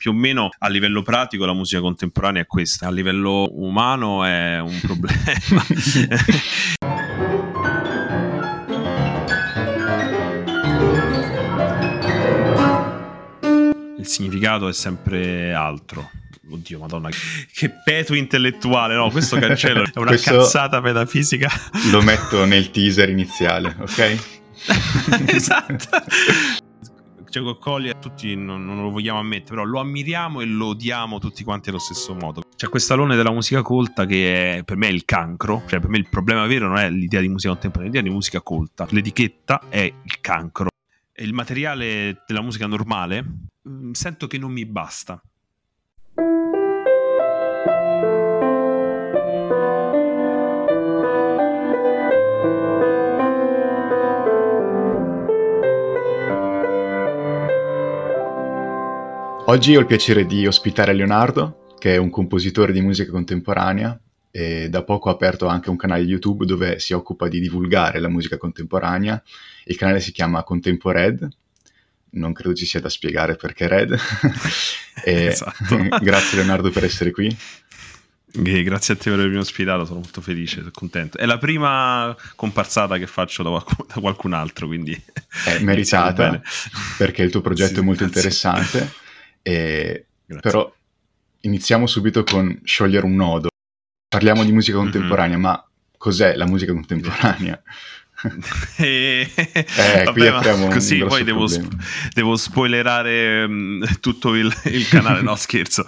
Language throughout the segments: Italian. più o meno a livello pratico la musica contemporanea è questa, a livello umano è un problema. Il significato è sempre altro. Oddio, madonna, che peto intellettuale. No, questo cancello è una cazzata metafisica. Lo metto nel teaser iniziale, ok? Esatto. Jacob Collier tutti non lo vogliamo ammettere, però lo ammiriamo e lo odiamo tutti quanti allo stesso modo. C'è questo alone della musica colta che è, per me è il cancro, cioè per me il problema vero non è l'idea di musica contemporanea, l'idea di musica colta, l'etichetta è il cancro. E il materiale della musica normale sento che non mi basta. Oggi ho il piacere di ospitare Leonardo, che è un compositore di musica contemporanea e da poco ha aperto anche un canale YouTube dove si occupa di divulgare la musica contemporanea. Il canale si chiama ContempoRed, non credo ci sia da spiegare perché Red. Esatto. Grazie Leonardo per essere qui. Grazie a te per avermi ospitato, sono molto felice, sono contento. È la prima comparsata che faccio da qualcun altro, quindi... È meritata, perché il tuo progetto sì, è molto interessante. Però iniziamo subito con sciogliere un nodo. Parliamo di musica contemporanea, ma cos'è la musica contemporanea? Qui apriamo così un grosso poi devo spoilerare tutto il canale. No, scherzo.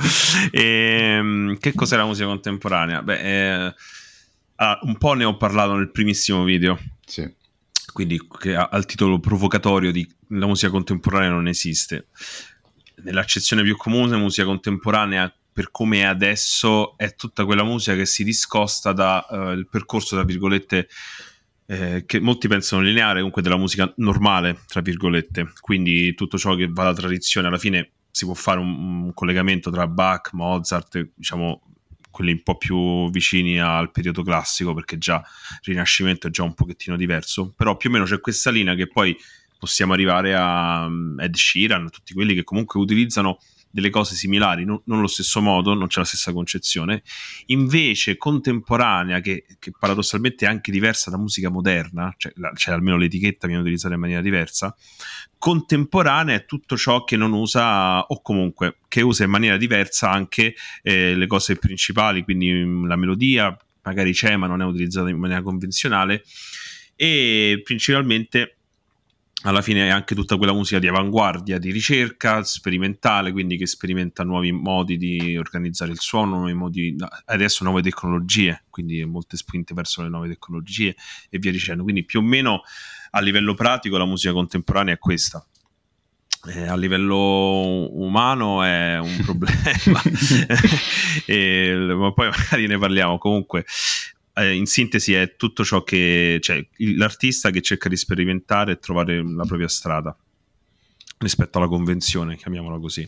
Che cos'è la musica contemporanea? Beh, un po' ne ho parlato nel primissimo video. Sì. Quindi al titolo provocatorio di la musica contemporanea non esiste. Nell'accezione più comune, musica contemporanea per come è adesso è tutta quella musica che si discosta dal percorso, tra virgolette, che molti pensano lineare, comunque della musica normale, tra virgolette. Quindi tutto ciò che va alla tradizione, alla fine si può fare un collegamento tra Bach, Mozart, diciamo quelli un po' più vicini al periodo classico, perché già il Rinascimento è già un pochettino diverso, però più o meno c'è questa linea che poi possiamo arrivare a Ed Sheeran, tutti quelli che comunque utilizzano delle cose similari, non lo stesso modo, non c'è la stessa concezione. Invece contemporanea, che paradossalmente è anche diversa da musica moderna, cioè almeno l'etichetta viene utilizzata in maniera diversa, contemporanea è tutto ciò che non usa, o comunque che usa in maniera diversa anche le cose principali, quindi la melodia magari c'è ma non è utilizzata in maniera convenzionale, e principalmente alla fine è anche tutta quella musica di avanguardia, di ricerca, sperimentale, quindi che sperimenta nuovi modi di organizzare il suono, nuovi modi, adesso nuove tecnologie, quindi molte spinte verso le nuove tecnologie e via dicendo. Quindi più o meno a livello pratico la musica contemporanea è questa. A livello umano è un problema, ma poi magari ne parliamo. Comunque... in sintesi è tutto ciò che cioè, l'artista che cerca di sperimentare e trovare la propria strada rispetto alla convenzione, chiamiamola così.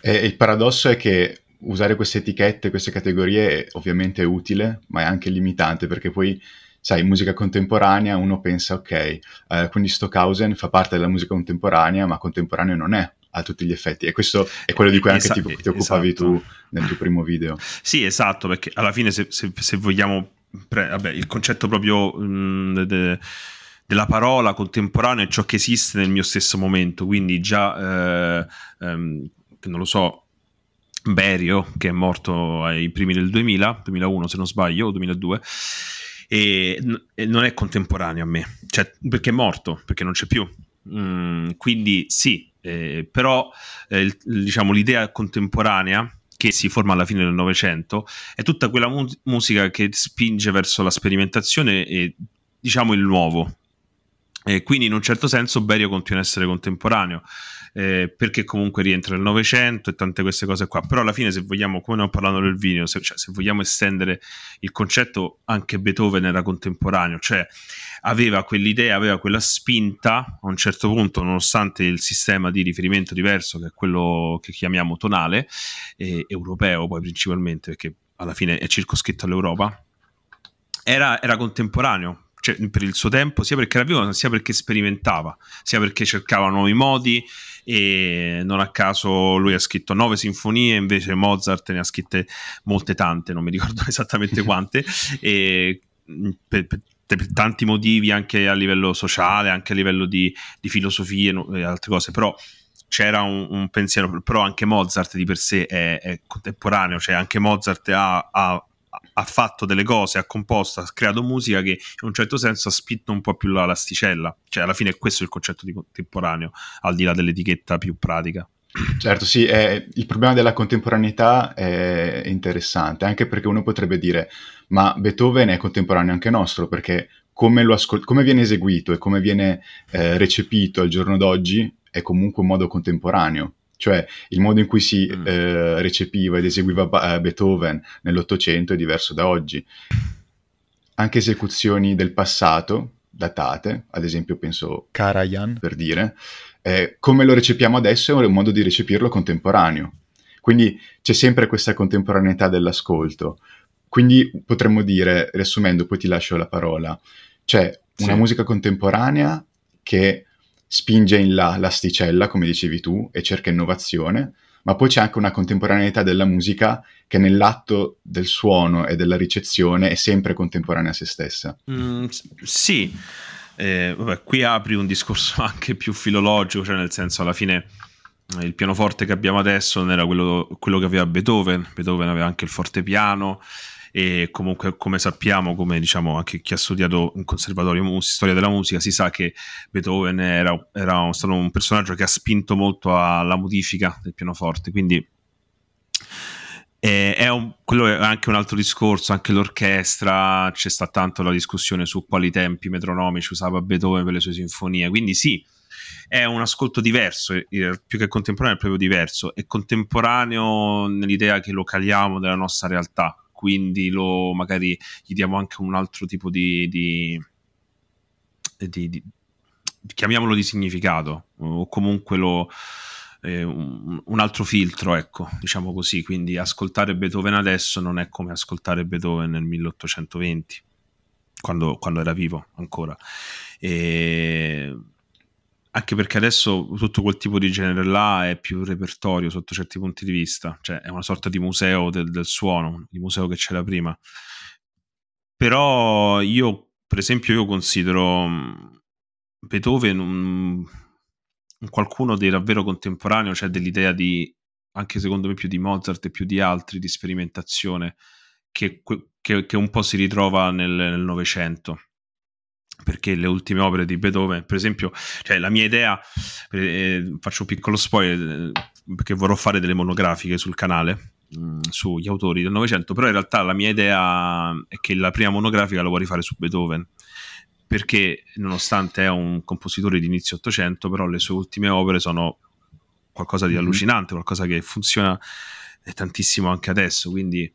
E il paradosso è che usare queste etichette, queste categorie ovviamente è utile, ma è anche limitante, perché poi sai, musica contemporanea uno pensa ok, quindi Stockhausen fa parte della musica contemporanea, ma contemporaneo non è a tutti gli effetti, e questo è quello di cui anche ti occupavi tu nel tuo primo video. Sì, esatto, perché alla fine se vogliamo vabbè, il concetto proprio della parola contemporanea è ciò che esiste nel mio stesso momento, quindi già non lo so, Berio, che è morto ai primi del 2001 se non sbaglio, o 2002, e non è contemporaneo a me, cioè perché è morto, perché non c'è più. Quindi sì, però diciamo l'idea contemporanea che si forma alla fine del Novecento è tutta quella musica che spinge verso la sperimentazione e diciamo il nuovo, e quindi in un certo senso Berio continua a essere contemporaneo, perché comunque rientra nel Novecento e tante queste cose qua. Però alla fine, se vogliamo, come ne ho parlato nel video, se vogliamo estendere il concetto, anche Beethoven era contemporaneo, cioè aveva quell'idea, aveva quella spinta a un certo punto, nonostante il sistema di riferimento diverso, che è quello che chiamiamo tonale, europeo poi principalmente, perché alla fine è circoscritto all'Europa, era contemporaneo. cioè, per il suo tempo, sia perché era vivo, sia perché sperimentava, sia perché cercava nuovi modi, e non a caso lui ha scritto 9 sinfonie, invece Mozart ne ha scritte molte tante, non mi ricordo esattamente quante, e per tanti motivi, anche a livello sociale, anche a livello di filosofie e altre cose, però c'era un pensiero. Però anche Mozart di per sé è contemporaneo, cioè anche Mozart ha fatto delle cose, ha composto, ha creato musica che in un certo senso ha spinto un po' più l'asticella, cioè alla fine questo è il concetto di contemporaneo, al di là dell'etichetta più pratica. Certo, sì, il problema della contemporaneità è interessante, anche perché uno potrebbe dire, ma Beethoven è contemporaneo anche nostro, perché come viene eseguito e come viene recepito al giorno d'oggi è comunque un modo contemporaneo. Cioè il modo in cui si recepiva ed eseguiva Beethoven nell'Ottocento è diverso da oggi. Anche esecuzioni del passato, datate, ad esempio penso Karajan, per dire, come lo recepiamo adesso è un modo di recepirlo contemporaneo. Quindi c'è sempre questa contemporaneità dell'ascolto. Quindi potremmo dire, riassumendo, poi ti lascio la parola, c'è una musica contemporanea che spinge in là l'asticella, come dicevi tu, e cerca innovazione, ma poi c'è anche una contemporaneità della musica che nell'atto del suono e della ricezione è sempre contemporanea a se stessa. Sì, vabbè, qui apri un discorso anche più filologico, cioè nel senso, alla fine il pianoforte che abbiamo adesso non era quello che aveva Beethoven. Beethoven aveva anche il fortepiano, e comunque, come sappiamo, come diciamo anche chi ha studiato in conservatorio storia della musica, si sa che Beethoven era stato un personaggio che ha spinto molto alla modifica del pianoforte, quindi quello è anche un altro discorso. Anche l'orchestra, c'è sta tanto la discussione su quali tempi metronomici usava Beethoven per le sue sinfonie, quindi sì, è un ascolto diverso, più che contemporaneo è proprio diverso. È contemporaneo nell'idea che lo caliamo della nostra realtà, quindi magari gli diamo anche un altro tipo di chiamiamolo di significato, o comunque un altro filtro, ecco, diciamo così. Quindi ascoltare Beethoven adesso non è come ascoltare Beethoven nel 1820, quando era vivo ancora, anche perché adesso tutto quel tipo di genere là è più repertorio sotto certi punti di vista, cioè è una sorta di museo del suono, di museo che c'era prima. Però io considero Beethoven un qualcuno di davvero contemporaneo, cioè dell'idea di, anche secondo me più di Mozart e più di altri, di sperimentazione che un po' si ritrova nel Novecento. Perché le ultime opere di Beethoven, per esempio, cioè la mia idea, faccio un piccolo spoiler, perché vorrò fare delle monografiche sul canale sugli autori del Novecento, però in realtà la mia idea è che la prima monografica la vorrei fare su Beethoven, perché nonostante è un compositore di inizio Ottocento, però le sue ultime opere sono qualcosa di allucinante, qualcosa che funziona tantissimo anche adesso, quindi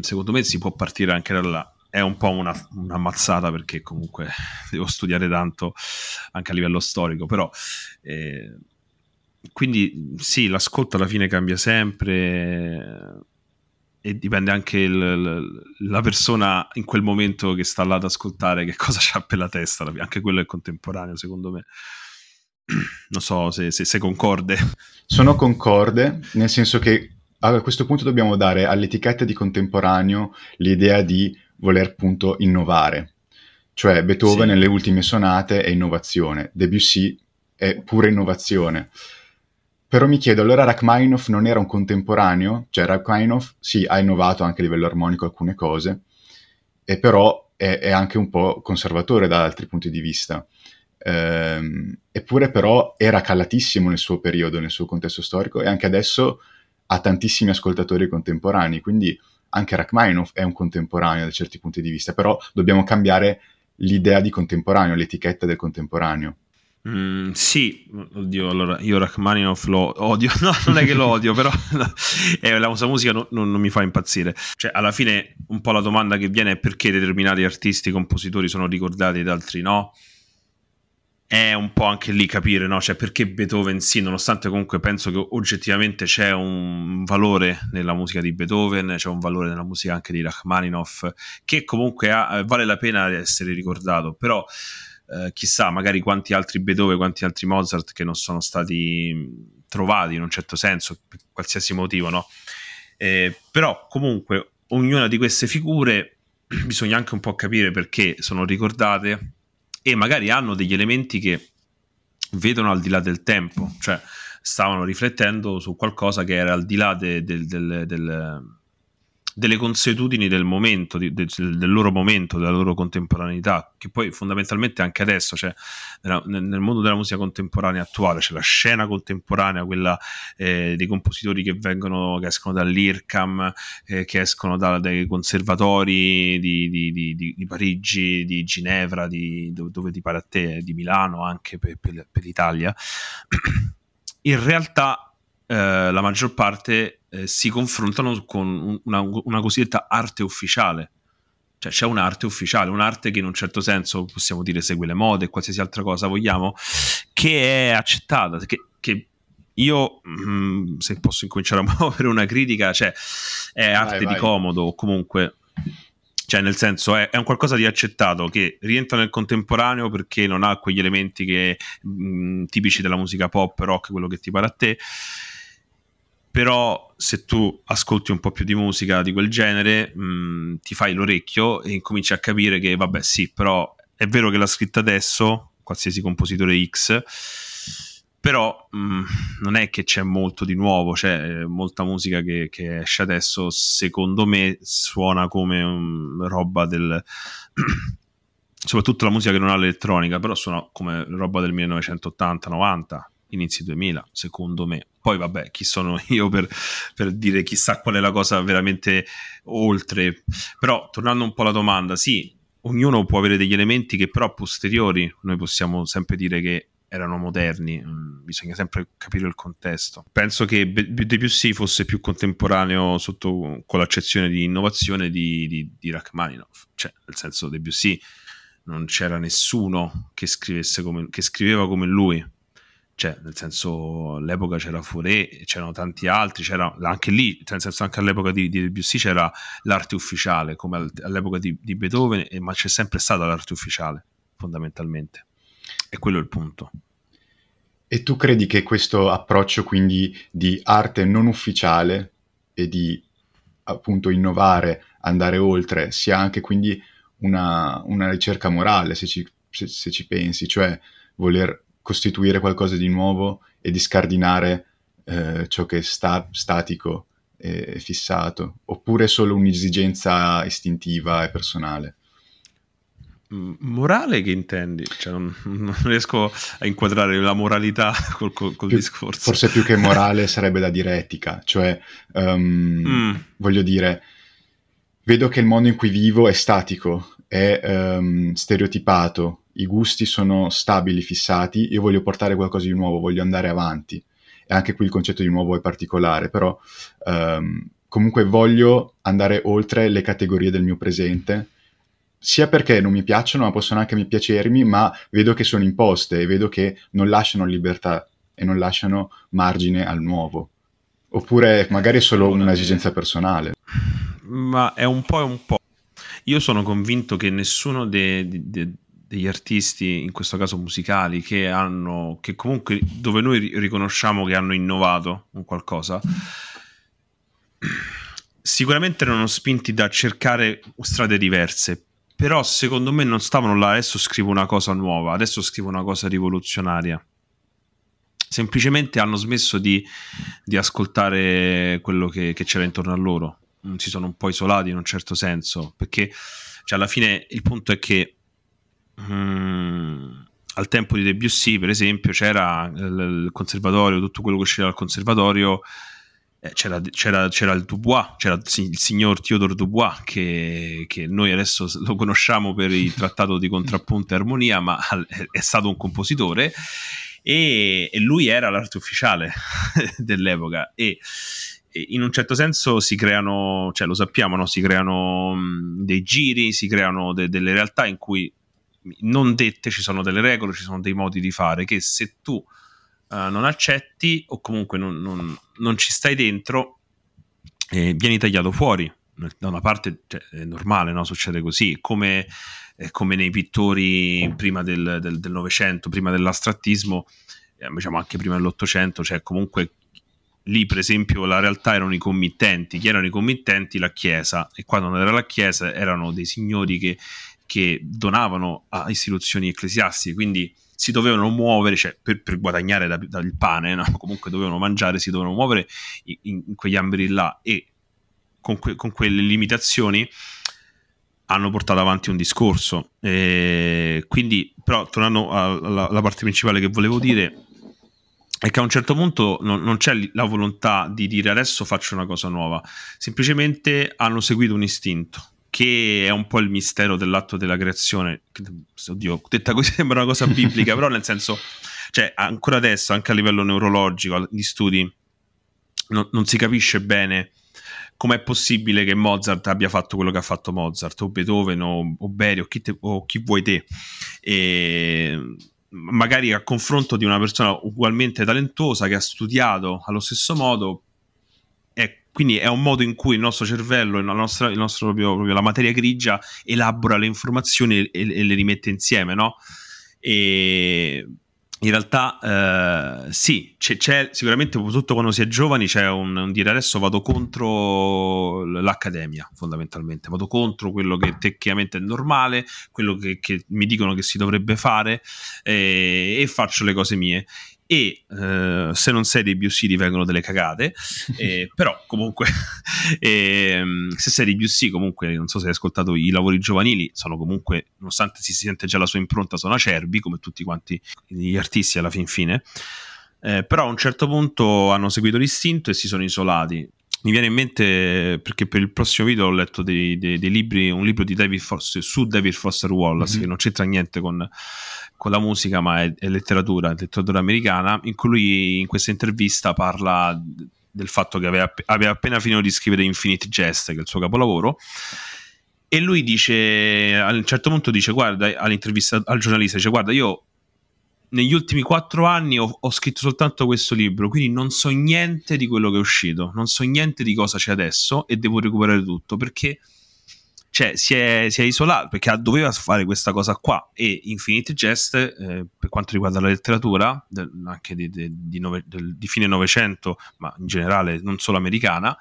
secondo me si può partire anche da là. È un po' una mazzata, perché comunque devo studiare tanto anche a livello storico, però quindi sì, l'ascolto alla fine cambia sempre, e dipende anche la persona in quel momento che sta là ad ascoltare, che cosa c'ha per la testa. Anche quello è contemporaneo, secondo me. Non so se concorde. Sono concorde, nel senso che a questo punto dobbiamo dare all'etichetta di contemporaneo l'idea di voler appunto innovare, cioè Beethoven nelle ultime sonate è innovazione, Debussy è pura innovazione. Però mi chiedo, allora Rachmaninoff non era un contemporaneo? Cioè Rachmaninoff sì, ha innovato anche a livello armonico alcune cose, e però è anche un po' conservatore da altri punti di vista, eppure però era calatissimo nel suo periodo, nel suo contesto storico, e anche adesso ha tantissimi ascoltatori contemporanei, quindi anche Rachmaninoff è un contemporaneo da certi punti di vista, però dobbiamo cambiare l'idea di contemporaneo, l'etichetta del contemporaneo. Sì, oddio, allora io Rachmaninoff lo odio, no, non è che lo odio, però la sua musica non mi fa impazzire. Cioè alla fine un po' la domanda che viene è perché determinati artisti, compositori sono ricordati ed altri no? è un po' anche lì capire, no? Cioè, perché Beethoven sì, nonostante comunque penso che oggettivamente c'è un valore nella musica di Beethoven, c'è un valore nella musica anche di Rachmaninoff, che comunque vale la pena essere ricordato, però chissà magari quanti altri Beethoven, quanti altri Mozart che non sono stati trovati in un certo senso, per qualsiasi motivo, no? Però comunque ognuna di queste figure bisogna anche un po' capire perché sono ricordate, e magari hanno degli elementi che vedono al di là del tempo, cioè stavano riflettendo su qualcosa che era al di là delle consuetudini del momento, del loro momento, della loro contemporaneità, che poi fondamentalmente anche adesso, cioè, nel mondo della musica contemporanea attuale, c'è la scena contemporanea, quella dei compositori che escono dall'IRCAM, che escono dai conservatori di Parigi, di Ginevra, dove ti pare a te, di Milano, anche per l'Italia. In realtà la maggior parte si confrontano con una cosiddetta arte ufficiale, cioè c'è un'arte ufficiale, un'arte che in un certo senso possiamo dire segue le mode, qualsiasi altra cosa vogliamo, che è accettata, che io se posso incominciare a muovere una critica, cioè è arte di comodo, o comunque, cioè nel senso è un qualcosa di accettato che rientra nel contemporaneo perché non ha quegli elementi che tipici della musica pop, rock, quello che ti pare a te. Però se tu ascolti un po' più di musica di quel genere, ti fai l'orecchio e incominci a capire che vabbè sì, però è vero che l'ha scritta adesso qualsiasi compositore X, però non è che c'è molto di nuovo, c'è molta musica che esce adesso, secondo me suona come roba del... soprattutto la musica che non ha l'elettronica, però suona come roba del 1980-90, inizi 2000, secondo me. Poi vabbè, chi sono io per dire chissà qual è la cosa veramente oltre. Però tornando un po' alla domanda, sì, ognuno può avere degli elementi che però posteriori noi possiamo sempre dire che erano moderni, bisogna sempre capire il contesto. Penso che Debussy fosse più contemporaneo sotto, con l'accezione di innovazione di Rachmaninoff, cioè nel senso Debussy non c'era nessuno che scriveva come lui. Cioè, nel senso, all'epoca c'era Fauré, c'erano tanti altri, c'era anche lì, nel senso anche all'epoca di Debussy c'era l'arte ufficiale, come all'epoca di Beethoven, ma c'è sempre stata l'arte ufficiale, fondamentalmente. E quello è il punto. E tu credi che questo approccio, quindi, di arte non ufficiale e di, appunto, innovare, andare oltre, sia anche, quindi, una ricerca morale, se ci pensi, cioè voler costituire qualcosa di nuovo e di scardinare ciò che è statico e fissato, oppure solo un'esigenza istintiva e personale? Morale che intendi? Cioè, non riesco a inquadrare la moralità col discorso. Forse più che morale sarebbe da dire etica, cioè voglio dire, vedo che il mondo in cui vivo è statico, è stereotipato, i gusti sono stabili, fissati, io voglio portare qualcosa di nuovo, voglio andare avanti. E anche qui il concetto di nuovo è particolare, però comunque voglio andare oltre le categorie del mio presente, sia perché non mi piacciono, ma possono anche piacermi, ma vedo che sono imposte e vedo che non lasciano libertà e non lasciano margine al nuovo. Oppure magari è solo un'esigenza personale. Ma è un po' e un po'. Io sono convinto che nessuno degli artisti, in questo caso musicali, che comunque dove noi riconosciamo che hanno innovato un qualcosa, sicuramente erano spinti da cercare strade diverse, però secondo me non stavano là, adesso scrivo una cosa nuova, adesso scrivo una cosa rivoluzionaria. Semplicemente hanno smesso di ascoltare quello che c'era intorno a loro, si sono un po' isolati in un certo senso, perché cioè, alla fine il punto è che al tempo di Debussy, per esempio, c'era il conservatorio, tutto quello che usciva dal conservatorio, c'era il Dubois, c'era il signor Théodore Dubois, che noi adesso lo conosciamo per il trattato di contrappunto e armonia, ma è stato un compositore e lui era l'arte ufficiale dell'epoca, e in un certo senso si creano, cioè lo sappiamo, no? Si creano dei giri, si creano delle realtà in cui non dette, ci sono delle regole, ci sono dei modi di fare che se tu non accetti o comunque non ci stai dentro, vieni tagliato fuori. Da una parte, cioè, è normale, no? Succede così, come nei pittori prima del Novecento, prima dell'astrattismo, diciamo anche prima dell'Ottocento, cioè comunque lì per esempio la realtà erano i committenti. Chi erano i committenti? La Chiesa. E quando non era la Chiesa erano dei signori che donavano a istituzioni ecclesiastiche, quindi si dovevano muovere, cioè per guadagnare dal pane, no? Comunque dovevano mangiare, si dovevano muovere in quegli ambiti là, e con quelle limitazioni hanno portato avanti un discorso. Quindi, però, tornando alla parte principale che volevo dire, è che a un certo punto non c'è la volontà di dire adesso faccio una cosa nuova, semplicemente hanno seguito un istinto, che è un po' il mistero dell'atto della creazione. Oddio, detta così sembra una cosa biblica, però nel senso, cioè ancora adesso, anche a livello neurologico di studi, non si capisce bene com'è possibile che Mozart abbia fatto quello che ha fatto Mozart, o Beethoven, o Berio, o chi vuoi te. E magari a confronto di una persona ugualmente talentuosa che ha studiato allo stesso modo, quindi è un modo in cui il nostro cervello, il nostro proprio la materia grigia elabora le informazioni e le rimette insieme, no? E in realtà sì, c'è sicuramente, soprattutto quando si è giovani, c'è un dire adesso vado contro l'accademia, fondamentalmente vado contro quello che tecnicamente è normale, quello che mi dicono che si dovrebbe fare, e faccio le cose mie. E se non sei dei Debussy ti vengono delle cagate, però comunque se sei dei Debussy, comunque non so se hai ascoltato i lavori giovanili, sono comunque, nonostante si sente già la sua impronta, sono acerbi come tutti quanti gli artisti alla fin fine, però a un certo punto hanno seguito l'istinto e si sono isolati. Mi viene in mente, perché per il prossimo video ho letto dei libri, un libro di David Foster Wallace, mm-hmm, che non c'entra niente con la musica, ma è letteratura americana, in cui lui in questa intervista parla del fatto che aveva appena finito di scrivere Infinite Jest, che è il suo capolavoro, e lui dice, a un certo punto dice, guarda, all'intervista al giornalista, dice, guarda, io negli ultimi 4 anni ho scritto soltanto questo libro, quindi non so niente di quello che è uscito, non so niente di cosa c'è adesso e devo recuperare tutto, perché cioè si è isolato, perché doveva fare questa cosa qua. E Infinite Jest, per quanto riguarda la letteratura anche di fine Novecento, ma in generale non solo americana,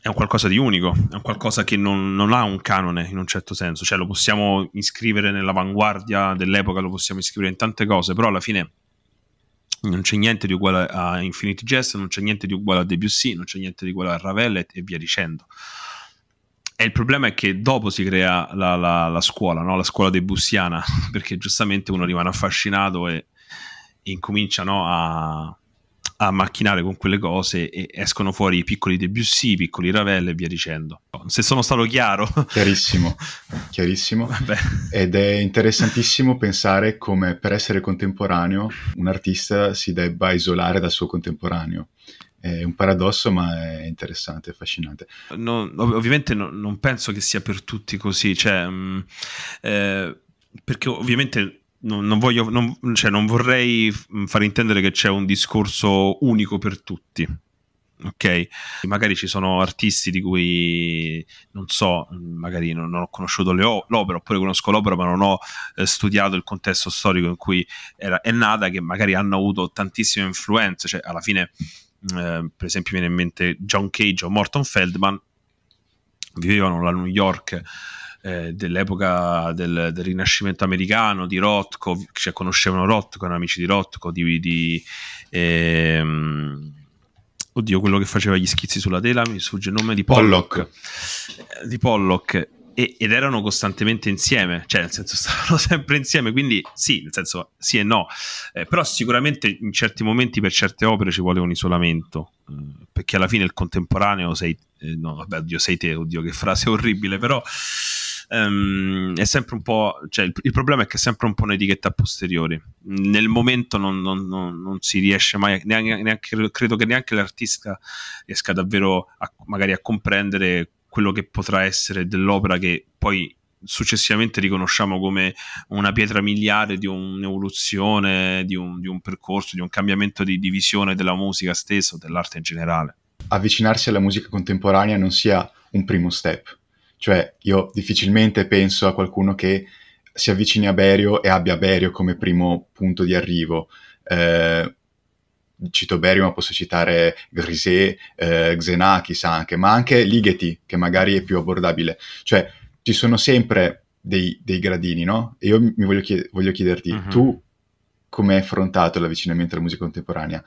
è un qualcosa di unico, è un qualcosa che non ha un canone in un certo senso, cioè lo possiamo iscrivere nell'avanguardia dell'epoca, lo possiamo iscrivere in tante cose, però alla fine non c'è niente di uguale a Infinite Jest, non c'è niente di uguale a Debussy, non c'è niente di uguale a Ravel e via dicendo. E il problema è che dopo si crea la scuola, no? La scuola debussiana, perché giustamente uno rimane affascinato e incomincia, no, a macchinare con quelle cose, e escono fuori i piccoli Debussy, i piccoli Ravel e via dicendo. Se sono stato chiaro. Chiarissimo. Ed è interessantissimo pensare come per essere contemporaneo un artista si debba isolare dal suo contemporaneo. È un paradosso, ma è interessante, affascinante. No, ovviamente non penso che sia per tutti così, cioè, perché ovviamente non vorrei far intendere che c'è un discorso unico per tutti, ok? Magari ci sono artisti di cui non so, magari non ho conosciuto l'opera, oppure conosco l'opera ma non ho studiato il contesto storico in cui è nata, che magari hanno avuto tantissime influenze, cioè alla fine. Per esempio viene in mente John Cage o Morton Feldman, vivevano la New York dell'epoca del Rinascimento americano, di Rothko, cioè conoscevano Rothko, erano amici di Rothko, oddio, quello che faceva gli schizzi sulla tela, mi sfugge il nome, di Pollock. Ed erano costantemente insieme, cioè nel senso stavano sempre insieme, quindi sì, nel senso sì e no, però sicuramente in certi momenti per certe opere ci vuole un isolamento, perché alla fine il contemporaneo sei te, oddio che frase orribile, però è sempre un po', cioè il problema è che è sempre un po' un'etichetta a posteriori, nel momento non si riesce mai, neanche, credo che neanche l'artista riesca davvero magari a comprendere quello che potrà essere dell'opera che poi successivamente riconosciamo come una pietra miliare di un'evoluzione, di un percorso, di un cambiamento di visione della musica stessa, dell'arte in generale. Avvicinarsi alla musica contemporanea non sia un primo step, cioè io difficilmente penso a qualcuno che si avvicini a Berio e abbia Berio come primo punto di arrivo. Cito Berio, ma posso citare Griset, Xenakis anche, ma anche Ligeti, che magari è più abbordabile. Cioè, ci sono sempre dei gradini, no? E io mi voglio chiederti, tu come hai affrontato l'avvicinamento alla musica contemporanea?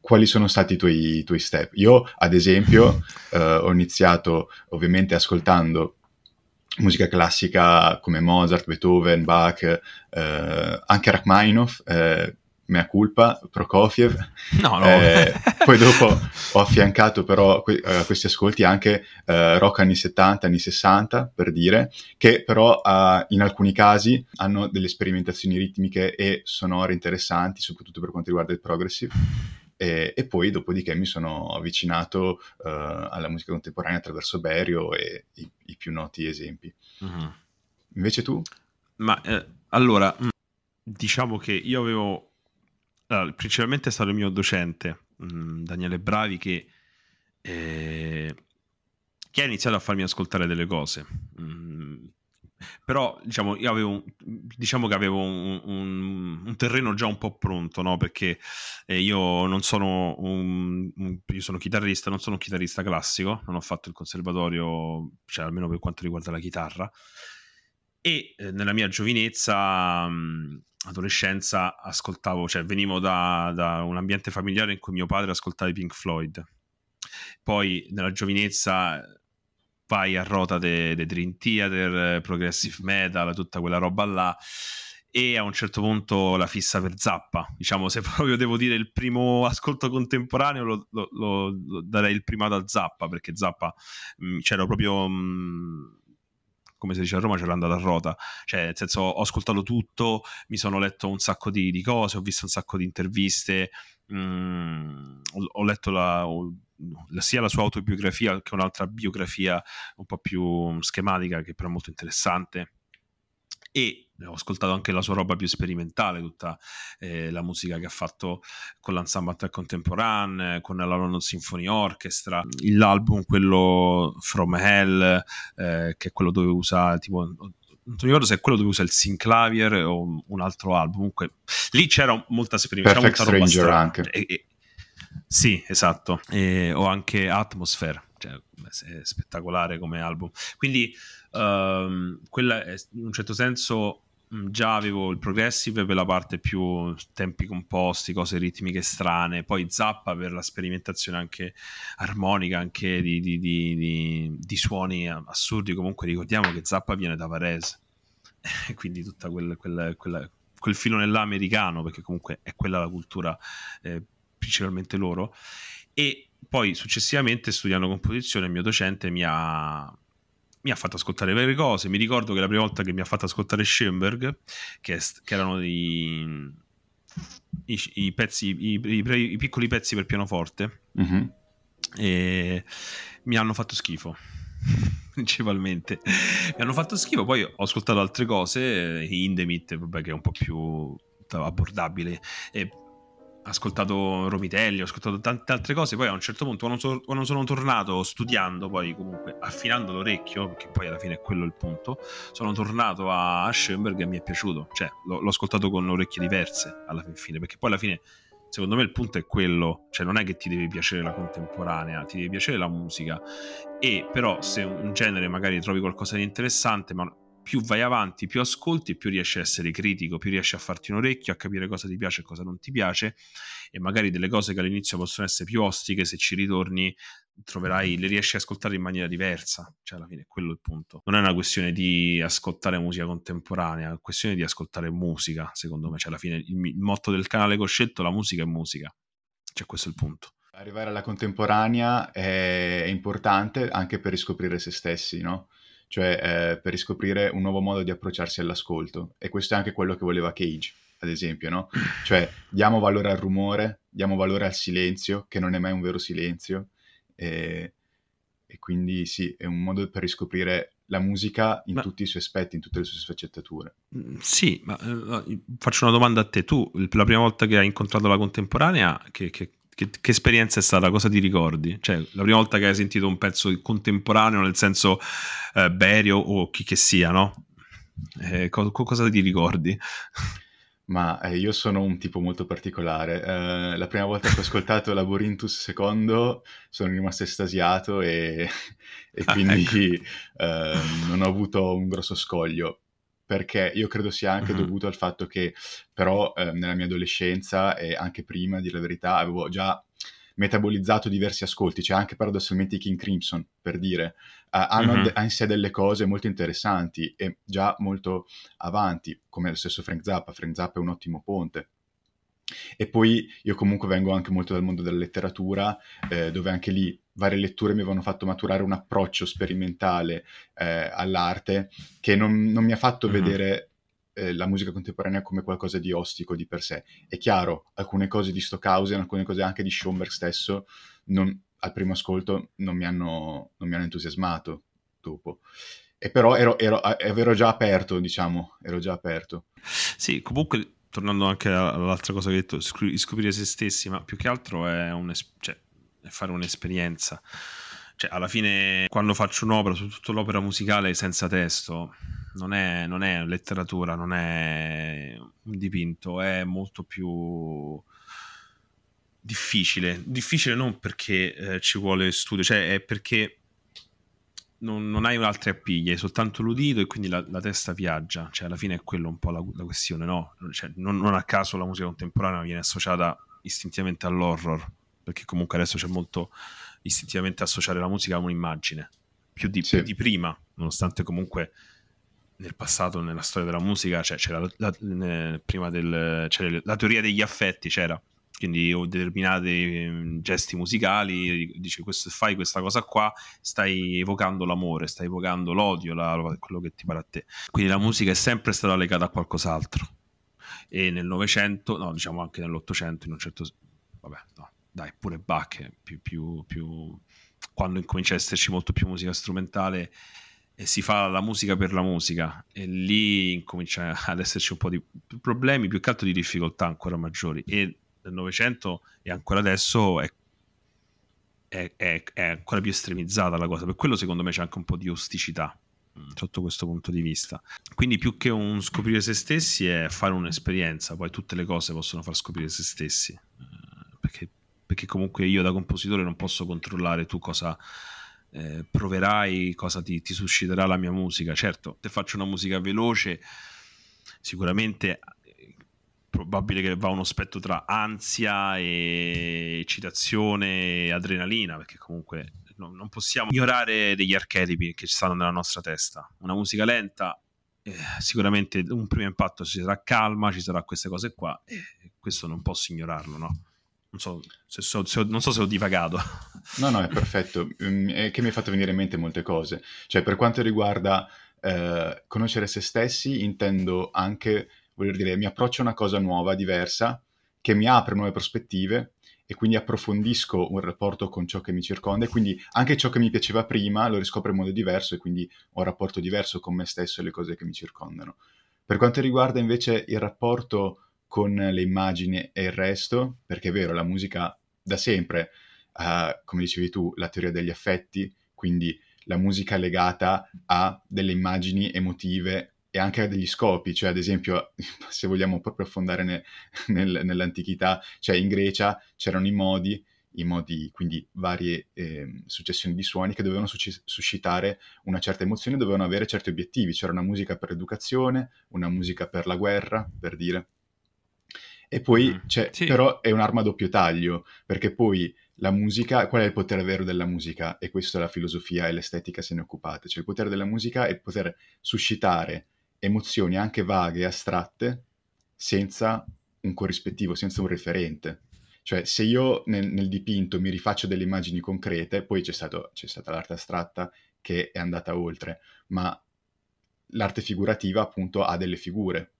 Quali sono stati i tuoi step? Io, ad esempio, ho iniziato ovviamente ascoltando musica classica come Mozart, Beethoven, Bach, anche Rachmaninoff, mea culpa, Prokofiev. No. Poi dopo ho affiancato però a questi ascolti anche rock anni 70, anni 60, per dire, che però in alcuni casi hanno delle sperimentazioni ritmiche e sonore interessanti, soprattutto per quanto riguarda il progressive. E poi dopodiché mi sono avvicinato alla musica contemporanea attraverso Berio e i più noti esempi. Uh-huh. Invece tu? Ma allora, diciamo che io avevo... Allora, principalmente è stato il mio docente, Daniele Bravi, che ha iniziato a farmi ascoltare delle cose. Però diciamo io avevo un terreno già un po' pronto, no? Perché io non sono io sono chitarrista, non sono un chitarrista classico, non ho fatto il conservatorio, cioè almeno per quanto riguarda la chitarra, e nella mia giovinezza, adolescenza, ascoltavo, cioè venivo da un ambiente familiare in cui mio padre ascoltava i Pink Floyd, poi nella giovinezza vai a rota dei Dream Theater, Progressive Metal, tutta quella roba là, e a un certo punto la fissa per Zappa. Diciamo, se proprio devo dire il primo ascolto contemporaneo, lo darei il primato a Zappa, perché Zappa c'era proprio... come si dice a Roma, c'era andata a rota, cioè nel senso ho ascoltato tutto, mi sono letto un sacco di cose, ho visto un sacco di interviste, ho letto sia la sua autobiografia che un'altra biografia un po' più schematica, che però è molto interessante, e ho ascoltato anche la sua roba più sperimentale, tutta la musica che ha fatto con l'Ensemble Contemporain, con la London Symphony Orchestra, l'album quello From Hell, che è quello dove usa tipo, non mi ricordo se è quello dove usa il Synclavier o un altro album, comunque lì c'era molta sperimentazione. Perfect Stranger roba anche sì, esatto, o anche Atmosphere, cioè è spettacolare come album, quindi quella è, in un certo senso già avevo il progressive per la parte più tempi composti, cose ritmiche strane, poi Zappa per la sperimentazione anche armonica, anche di suoni assurdi. Comunque ricordiamo che Zappa viene da Varese, quindi tutta quel filone là americano, perché comunque è quella la cultura principalmente loro. E poi successivamente, studiando composizione, il mio docente mi ha fatto ascoltare varie cose. Mi ricordo che la prima volta che mi ha fatto ascoltare Schönberg, che erano i pezzi, i piccoli pezzi per pianoforte, e mi hanno fatto schifo principalmente. Mi hanno fatto schifo, poi ho ascoltato altre cose, Hindemith, vabbè, che è un po' più abbordabile, e ho ascoltato Romitelli, ho ascoltato tante altre cose. Poi a un certo punto, quando sono tornato studiando, poi comunque affinando l'orecchio, perché poi alla fine è quello il punto, sono tornato a Schoenberg e mi è piaciuto, cioè l'ho ascoltato con orecchie diverse alla fine, perché poi alla fine secondo me il punto è quello, cioè non è che ti deve piacere la contemporanea, ti deve piacere la musica, e però se un genere magari trovi qualcosa di interessante, ma più vai avanti, più ascolti, più riesci a essere critico, più riesci a farti un orecchio, a capire cosa ti piace e cosa non ti piace, e magari delle cose che all'inizio possono essere più ostiche, se ci ritorni le riesci a ascoltare in maniera diversa. Cioè alla fine quello è il punto, non è una questione di ascoltare musica contemporanea, è una questione di ascoltare musica, secondo me. Cioè alla fine il motto del canale che ho scelto, la musica è musica, cioè questo è il punto. Arrivare alla contemporanea è importante anche per riscoprire se stessi, no? Cioè per riscoprire un nuovo modo di approcciarsi all'ascolto, e questo è anche quello che voleva Cage, ad esempio, no? Cioè diamo valore al rumore, diamo valore al silenzio, che non è mai un vero silenzio, e quindi sì, è un modo per riscoprire la musica in tutti i suoi aspetti, in tutte le sue sfaccettature. Sì, ma faccio una domanda a te. Tu, la prima volta che hai incontrato la contemporanea, che esperienza è stata? Cosa ti ricordi? Cioè, la prima volta che hai sentito un pezzo contemporaneo, nel senso Berio o chi che sia, no? Cosa ti ricordi? Ma io sono un tipo molto particolare. La prima volta che ho ascoltato Laborintus II sono rimasto estasiato e quindi ecco. Non ho avuto un grosso scoglio, perché io credo sia anche dovuto al fatto che però nella mia adolescenza e anche prima, di la verità, avevo già metabolizzato diversi ascolti, cioè anche paradossalmente i King Crimson, per dire, hanno in sé delle cose molto interessanti e già molto avanti, come lo stesso Frank Zappa. Frank Zappa è un ottimo ponte. E poi io comunque vengo anche molto dal mondo della letteratura, dove anche lì varie letture mi avevano fatto maturare un approccio sperimentale all'arte che non mi ha fatto vedere la musica contemporanea come qualcosa di ostico di per sé. È chiaro, alcune cose di Stockhausen, alcune cose anche di Schönberg stesso, al primo ascolto non mi hanno entusiasmato dopo. E però ero già aperto, diciamo, ero già aperto. Sì, comunque, tornando anche all'altra cosa che hai detto, scoprire se stessi, ma più che altro è è fare un'esperienza. Cioè, alla fine, quando faccio un'opera, soprattutto l'opera musicale senza testo, non è letteratura, non è un dipinto, è molto più difficile non perché ci vuole studio, cioè è perché non hai un'altra appiglia, è soltanto l'udito e quindi la testa viaggia. Cioè, alla fine è quello un po' la questione, no? Cioè, non a caso la musica contemporanea viene associata istintivamente all'horror, perché comunque adesso c'è molto istintivamente associare la musica a un'immagine più di prima, nonostante comunque nel passato, nella storia della musica, cioè, c'era la teoria degli affetti, c'era quindi determinati gesti musicali, dici fai questa cosa qua, stai evocando l'amore, stai evocando l'odio, quello che ti pare a te. Quindi la musica è sempre stata legata a qualcos'altro, e nel Novecento, no, diciamo anche nell'Ottocento, in un certo vabbè, no, dai, pure Bach più quando incomincia ad esserci molto più musica strumentale e si fa la musica per la musica, e lì incomincia ad esserci un po' di problemi, più che altro di difficoltà ancora maggiori. E nel Novecento e ancora adesso è ancora più estremizzata la cosa, per quello secondo me c'è anche un po' di osticità sotto questo punto di vista. Quindi più che un scoprire se stessi è fare un'esperienza. Poi tutte le cose possono far scoprire se stessi, perché comunque io da compositore non posso controllare tu cosa proverai, cosa ti susciterà la mia musica. Certo, se faccio una musica veloce sicuramente è probabile che va uno spettro tra ansia e eccitazione e adrenalina, perché comunque non possiamo ignorare degli archetipi che ci stanno nella nostra testa. Una musica lenta sicuramente un primo impatto ci sarà calma, ci sarà queste cose qua, e questo non posso ignorarlo, no? Non so se ho divagato. No, è perfetto. È che mi hai fatto venire in mente molte cose. Cioè, per quanto riguarda conoscere se stessi, intendo anche, voler dire, mi approccio a una cosa nuova, diversa, che mi apre nuove prospettive, e quindi approfondisco un rapporto con ciò che mi circonda, e quindi anche ciò che mi piaceva prima lo riscopro in modo diverso, e quindi ho un rapporto diverso con me stesso e le cose che mi circondano. Per quanto riguarda invece il rapporto con le immagini e il resto, perché è vero, la musica da sempre, come dicevi tu, la teoria degli affetti, quindi la musica legata a delle immagini emotive e anche a degli scopi. Cioè, ad esempio, se vogliamo proprio affondare nell'antichità, cioè in Grecia c'erano i modi, quindi varie successioni di suoni che dovevano suscitare una certa emozione, dovevano avere certi obiettivi. C'era una musica per l'educazione, una musica per la guerra, per dire. E poi sì. Però è un'arma a doppio taglio, perché poi la musica, qual è il potere vero della musica? E questa è la filosofia e l'estetica se ne occupate. Cioè, il potere della musica è poter suscitare emozioni anche vaghe e astratte senza un corrispettivo, senza un referente. Cioè, se io nel dipinto mi rifaccio delle immagini concrete, poi c'è stata l'arte astratta che è andata oltre, ma l'arte figurativa appunto ha delle figure.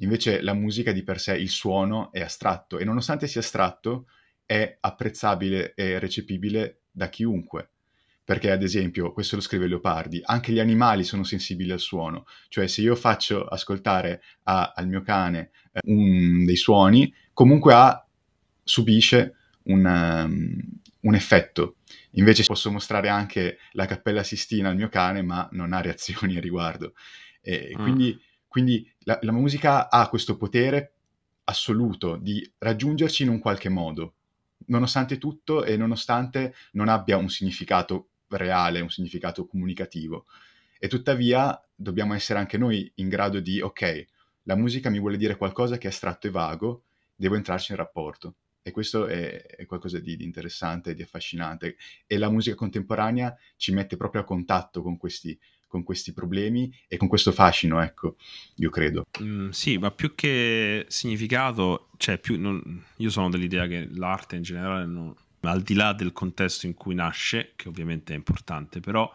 Invece la musica di per sé, il suono, è astratto, e nonostante sia astratto è apprezzabile e recepibile da chiunque, perché ad esempio, questo lo scrive Leopardi, anche gli animali sono sensibili al suono, cioè se io faccio ascoltare al mio cane dei suoni, comunque subisce un effetto. Invece posso mostrare anche la Cappella Sistina al mio cane, ma non ha reazioni a riguardo. Quindi la musica ha questo potere assoluto di raggiungerci in un qualche modo, nonostante tutto e nonostante non abbia un significato reale, un significato comunicativo. E tuttavia dobbiamo essere anche noi in grado di, ok, la musica mi vuole dire qualcosa che è astratto e vago, devo entrarci in rapporto. E questo è qualcosa di interessante e di affascinante. E la musica contemporanea ci mette proprio a contatto con questi problemi e con questo fascino, ecco, io credo. Sì, ma più che significato, io sono dell'idea che l'arte in generale, al di là del contesto in cui nasce, che ovviamente è importante, però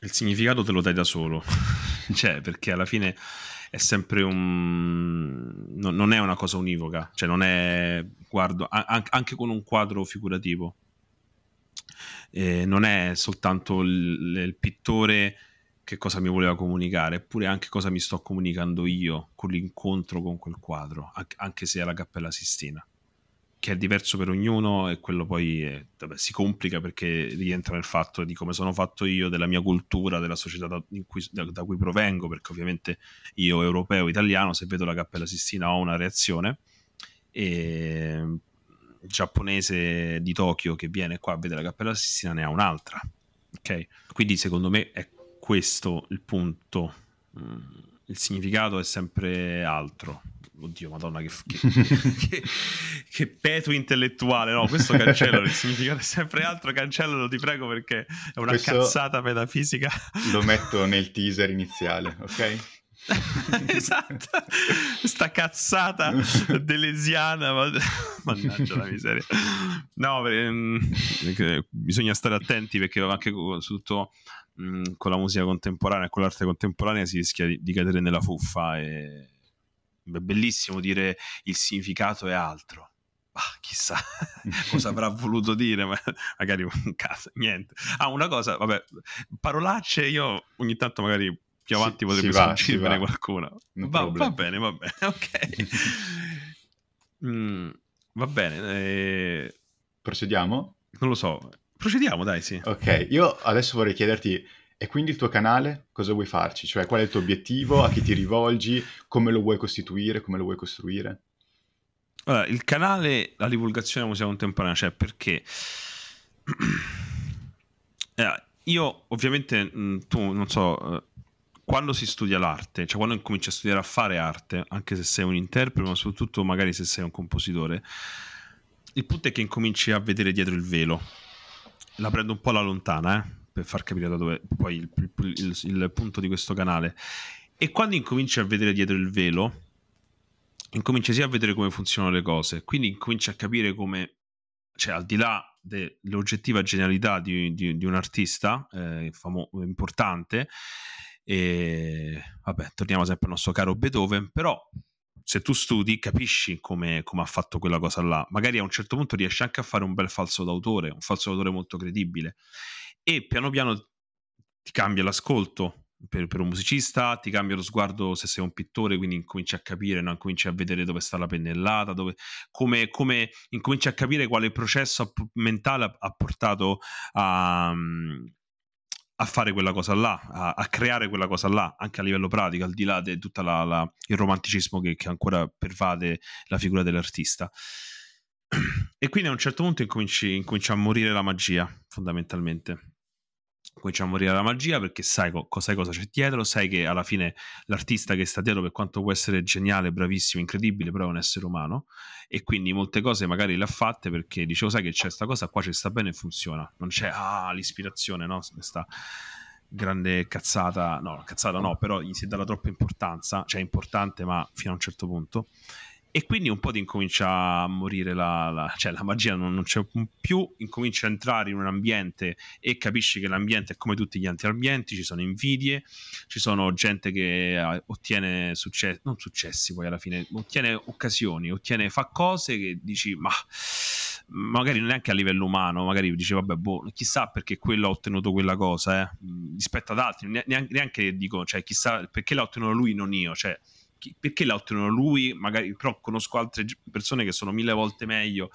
il significato te lo dai da solo, perché alla fine è sempre non è una cosa univoca, non è, guardo, anche con un quadro figurativo, non è soltanto il pittore che cosa mi voleva comunicare, eppure anche cosa mi sto comunicando io con l'incontro con quel quadro, anche se è la Cappella Sistina, che è diverso per ognuno, e quello poi si complica perché rientra nel fatto di come sono fatto io, della mia cultura, della società da cui provengo, perché ovviamente io europeo, italiano, se vedo la Cappella Sistina ho una reazione, e il giapponese di Tokyo che viene qua a vedere la Cappella Sistina ne ha un'altra, ok? Quindi secondo me è questo il punto, il significato è sempre altro. Oddio, madonna, che peto intellettuale, no, questo cancello, il significato è sempre altro, cancellalo, ti prego, perché è una questo cazzata metafisica. Lo metto nel teaser iniziale, ok? Esatto, sta cazzata delesiana, mannaggia la miseria. No, perché bisogna stare attenti, perché anche soprattutto con la musica contemporanea e con l'arte contemporanea si rischia di cadere nella fuffa. E è bellissimo dire il significato è altro, chissà cosa avrà voluto dire, ma magari un caso, niente. Una cosa, vabbè, parolacce, io ogni tanto magari più avanti potrebbe sfuggirne qualcuna, va bene, ok. Va bene, procediamo? Non lo so, procediamo, dai, sì. Ok, io adesso vorrei chiederti, e quindi il tuo canale, cosa vuoi farci? Cioè, qual è il tuo obiettivo? A chi ti rivolgi? Come lo vuoi costituire? Come lo vuoi costruire? Allora, il canale, la divulgazione della musica contemporanea, perché io ovviamente, tu non so, quando si studia l'arte, quando cominci a studiare a fare arte, anche se sei un interprete, ma soprattutto magari se sei un compositore, il punto è che incominci a vedere dietro il velo. La prendo un po' alla lontana, per far capire da dove poi il punto di questo canale. E quando incominci a vedere dietro il velo, incominci sia a vedere come funzionano le cose, quindi incominci a capire come, al di là dell'oggettiva genialità di un artista importante, e vabbè, torniamo sempre al nostro caro Beethoven, però se tu studi capisci come ha fatto quella cosa là, magari a un certo punto riesci anche a fare un bel falso d'autore, molto credibile, e piano piano ti cambia l'ascolto per un musicista, ti cambia lo sguardo se sei un pittore, quindi incominci a capire, no? Incominci a vedere dove sta la pennellata, come incominci a capire quale processo mentale ha portato a fare quella cosa là, a creare quella cosa là, anche a livello pratico, al di là di tutta il romanticismo che ancora pervade la figura dell'artista. E quindi a un certo punto incomincia a morire la magia, fondamentalmente. Comincia a morire la magia perché sai cosa c'è dietro, sai che alla fine l'artista che sta dietro, per quanto può essere geniale, bravissimo, incredibile, però è un essere umano, e quindi molte cose magari le ha fatte perché dicevo, sai che c'è questa cosa qua, ci sta bene e funziona, non c'è l'ispirazione, no, questa grande cazzata no, però gli si dà la troppa importanza, è importante ma fino a un certo punto, E quindi un po' ti incomincia a morire la magia, non c'è più, incomincia a entrare in un ambiente e capisci che l'ambiente è come tutti gli altri ambienti, ci sono invidie, ci sono gente che ottiene successi, non successi poi alla fine, ottiene occasioni, fa cose che dici ma magari neanche a livello umano, magari dici vabbè boh, chissà perché quello ha ottenuto quella cosa, rispetto ad altri, neanche dico, cioè chissà perché l'ha ottenuto lui non io, cioè perché l'ha ottenuto lui, magari però conosco altre persone che sono 1000 volte meglio,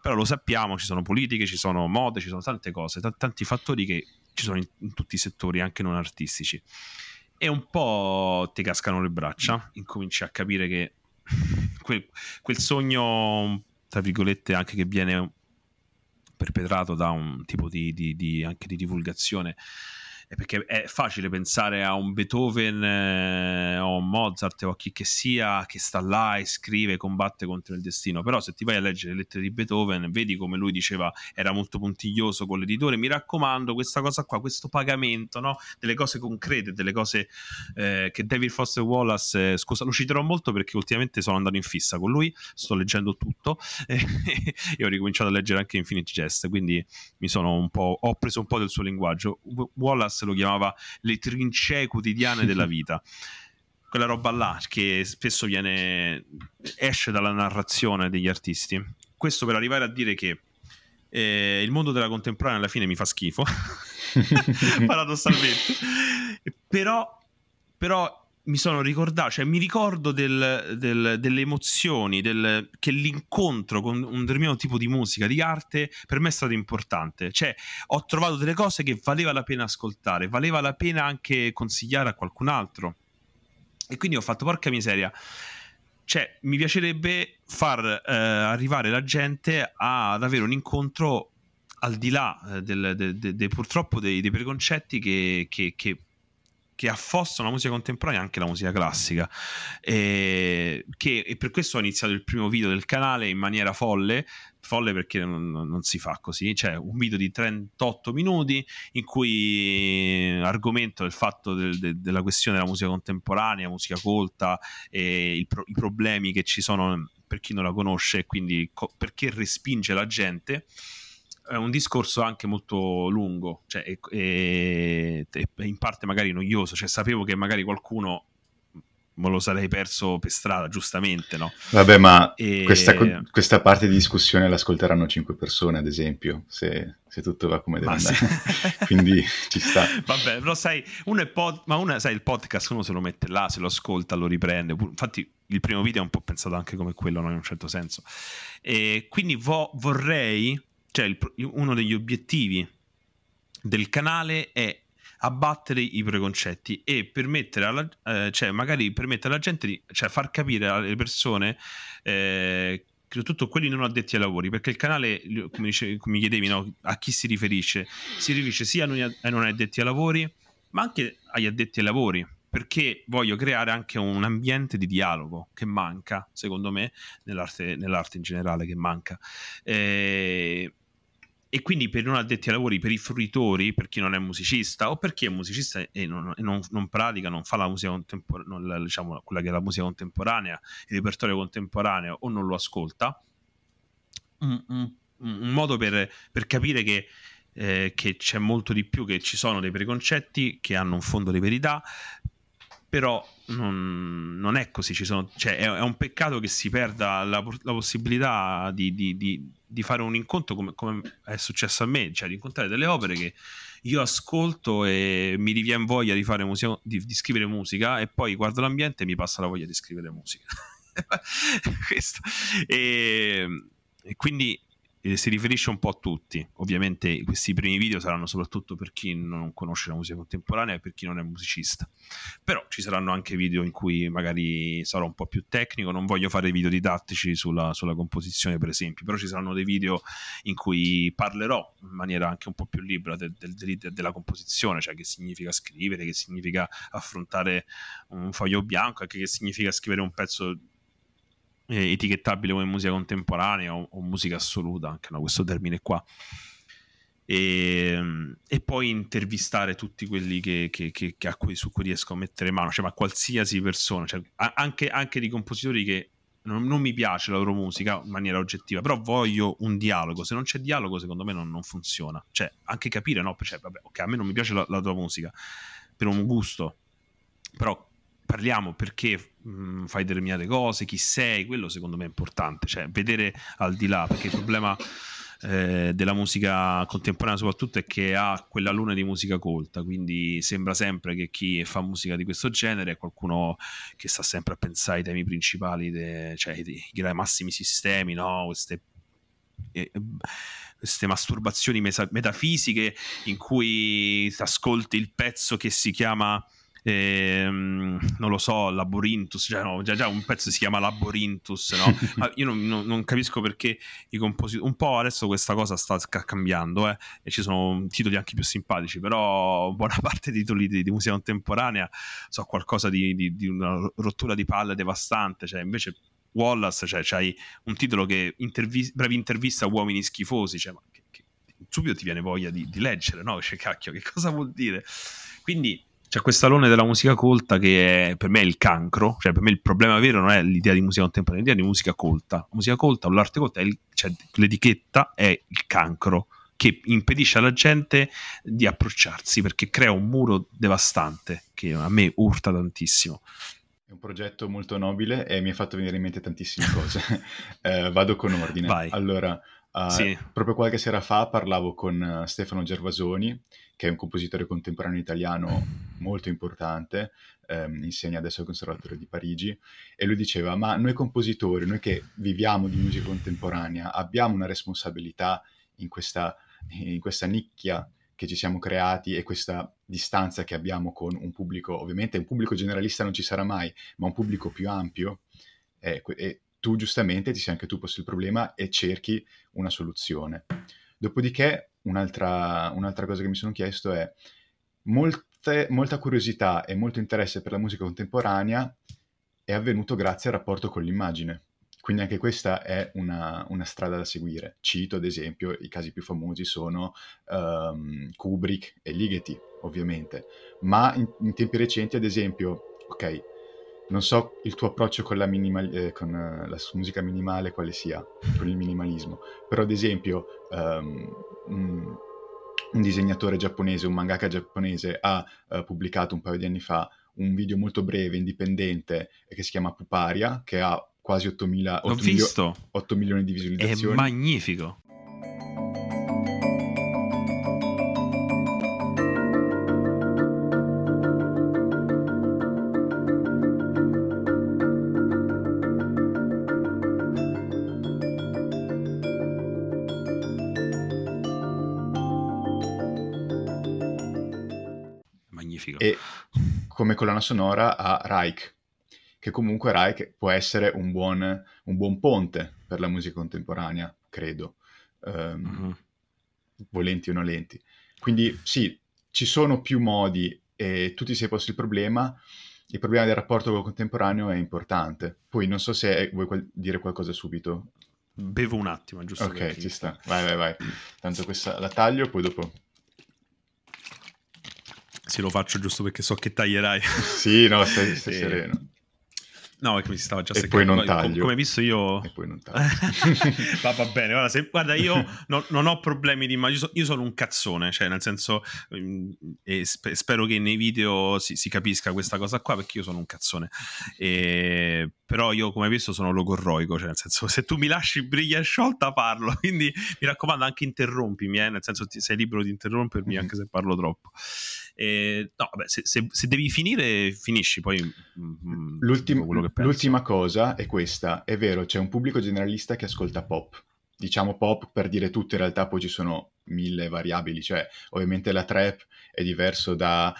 però lo sappiamo, ci sono politiche, ci sono mode, ci sono tante cose, tanti fattori che ci sono in tutti i settori anche non artistici, e un po' ti cascano le braccia, incominci a capire che quel sogno tra virgolette anche che viene perpetrato da un tipo anche di divulgazione. Perché è facile pensare a un Beethoven o un Mozart o a chi che sia che sta là e scrive, combatte contro il destino, però se ti vai a leggere le lettere di Beethoven vedi come lui diceva, era molto puntiglioso con l'editore, mi raccomando questa cosa qua, questo pagamento, no? Delle cose concrete, delle cose che David Foster Wallace, scusa lo citerò molto perché ultimamente sono andato in fissa con lui, sto leggendo tutto e ho ricominciato a leggere anche Infinite Jest, quindi ho preso un po' del suo linguaggio. Wallace lo chiamava le trincee quotidiane della vita, quella roba là che spesso esce dalla narrazione degli artisti. Questo per arrivare a dire che il mondo della contemporanea alla fine mi fa schifo paradossalmente, però mi sono ricordato, cioè mi ricordo delle emozioni, che l'incontro con un determinato tipo di musica, di arte, per me è stato importante, cioè ho trovato delle cose che valeva la pena ascoltare, valeva la pena anche consigliare a qualcun altro, e quindi ho fatto porca miseria, cioè mi piacerebbe far arrivare la gente ad avere un incontro al di là purtroppo dei preconcetti che affossano la musica contemporanea e anche la musica classica, e per questo ho iniziato il primo video del canale in maniera folle, perché non si fa così, cioè un video di 38 minuti in cui argomento il fatto della questione della musica contemporanea, musica colta, e i problemi che ci sono per chi non la conosce, quindi perché respinge la gente. È un discorso anche molto lungo, cioè, e in parte magari noioso, cioè sapevo che magari qualcuno me lo sarei perso per strada, giustamente, no? Vabbè, ma questa parte di discussione l'ascolteranno 5 persone, ad esempio, se tutto va come deve andare, quindi ci sta. Vabbè, però sai, sai il podcast, uno se lo mette là, se lo ascolta, lo riprende, infatti il primo video è un po' pensato anche come quello, no? In un certo senso, e quindi vorrei... Cioè, uno degli obiettivi del canale è abbattere i preconcetti e permettere alla gente di far capire alle persone soprattutto quelli non addetti ai lavori, perché il canale, come mi chiedevi, no, a chi si riferisce? Si riferisce sia ai non addetti ai lavori, ma anche agli addetti ai lavori, perché voglio creare anche un ambiente di dialogo che manca, secondo me, nell'arte in generale, che manca. E quindi per non addetti ai lavori, per i fruitori, per chi non è musicista o per chi è musicista e non pratica, non fa la musica contemporanea, diciamo quella che è la musica contemporanea, il repertorio contemporaneo, o non lo ascolta, un modo per capire che c'è molto di più, che ci sono dei preconcetti che hanno un fondo di verità, però non è così, è un peccato che si perda la possibilità di fare un incontro come è successo a me, cioè di incontrare delle opere che io ascolto e mi rivien voglia di fare di scrivere musica, e poi guardo l'ambiente e mi passa la voglia di scrivere musica questo. E quindi si riferisce un po' a tutti. Ovviamente questi primi video saranno soprattutto per chi non conosce la musica contemporanea e per chi non è musicista, però ci saranno anche video in cui magari sarò un po' più tecnico, non voglio fare video didattici sulla composizione per esempio, però ci saranno dei video in cui parlerò in maniera anche un po' più libera della composizione, cioè che significa scrivere, che significa affrontare un foglio bianco, anche che significa scrivere un pezzo etichettabile come musica contemporanea o musica assoluta, anche no, questo termine qua, e poi intervistare tutti quelli che su cui riesco a mettere mano, cioè ma qualsiasi persona, cioè, anche di compositori che non mi piace la loro musica in maniera oggettiva, però voglio un dialogo. Se non c'è dialogo, secondo me non funziona. Cioè, anche capire, no? Cioè, vabbè, ok, a me non mi piace la tua musica per un gusto, però parliamo perché fai determinate cose, chi sei, quello secondo me è importante, cioè vedere al di là, perché il problema della musica contemporanea soprattutto è che ha quella luna di musica colta, quindi sembra sempre che chi fa musica di questo genere è qualcuno che sta sempre a pensare ai temi principali, cioè ai massimi sistemi, no? Queste masturbazioni metafisiche in cui ascolti il pezzo che si chiama non lo so, Laborintus, cioè, no, già un pezzo si chiama Laborintus, no? Ma io non capisco perché i compositori, un po' adesso questa cosa sta cambiando, e ci sono titoli anche più simpatici, però buona parte dei titoli di musica contemporanea so qualcosa di una rottura di palle devastante, cioè invece Wallace, cioè c'hai un titolo che brevi intervista uomini schifosi, cioè ma che subito ti viene voglia di leggere, no? Cioè, cacchio, che cosa vuol dire? Quindi c'è questa luna della musica colta che per me è il cancro, cioè per me il problema vero non è l'idea di musica contemporanea, l'idea di musica colta. La musica colta o l'arte colta, cioè l'etichetta è il cancro che impedisce alla gente di approcciarsi, perché crea un muro devastante che a me urta tantissimo. È un progetto molto nobile e mi ha fatto venire in mente tantissime cose. Vado con ordine. Vai. Allora, sì. Proprio qualche sera fa parlavo con Stefano Gervasoni, che è un compositore contemporaneo italiano molto importante, insegna adesso al Conservatorio di Parigi, e lui diceva, ma noi compositori, noi che viviamo di musica contemporanea, abbiamo una responsabilità in questa nicchia che ci siamo creati e questa distanza che abbiamo con un pubblico, ovviamente un pubblico generalista non ci sarà mai, ma un pubblico più ampio, e tu giustamente ti sei anche tu posto il problema e cerchi una soluzione. Dopodiché un'altra cosa che mi sono chiesto è molta curiosità e molto interesse per la musica contemporanea è avvenuto grazie al rapporto con l'immagine, quindi anche questa è una strada da seguire. Cito ad esempio i casi più famosi sono Kubrick e Ligeti ovviamente, ma in tempi recenti ad esempio, ok, non so il tuo approccio con con la musica minimale quale sia, con il minimalismo, però ad esempio un disegnatore giapponese, un mangaka giapponese ha pubblicato un paio di anni fa un video molto breve, indipendente, che si chiama Puparia, che ha quasi 8 milioni di visualizzazioni. È magnifico! E come collana sonora a Reich, che comunque Reich può essere un buon ponte per la musica contemporanea, credo, volenti o nolenti. Quindi sì, ci sono più modi e tu ti sei posto il problema del rapporto con il contemporaneo è importante. Poi non so se vuoi dire qualcosa subito. Bevo un attimo, giusto? Ok, ci sta, vai, tanto questa la taglio, poi dopo... Sì, lo faccio giusto perché so che taglierai. Sì, no, stai sereno. No, perché mi si stava già seccando. E poi non taglio. Come visto io... E poi non taglio. Va bene, guarda, io non ho problemi di immagine, io sono un cazzone, cioè nel senso, e spero che nei video si capisca questa cosa qua, perché io sono un cazzone. Però io, come hai visto, sono logorroico, cioè nel senso, se tu mi lasci briglia sciolta parlo, quindi mi raccomando anche interrompimi, nel senso sei libero di interrompermi anche se parlo troppo. No, vabbè, se devi finire, finisci, poi l'ultima cosa è questa, è vero, c'è un pubblico generalista che ascolta pop, diciamo pop per dire tutto, in realtà poi ci sono mille variabili, cioè ovviamente la trap è diverso da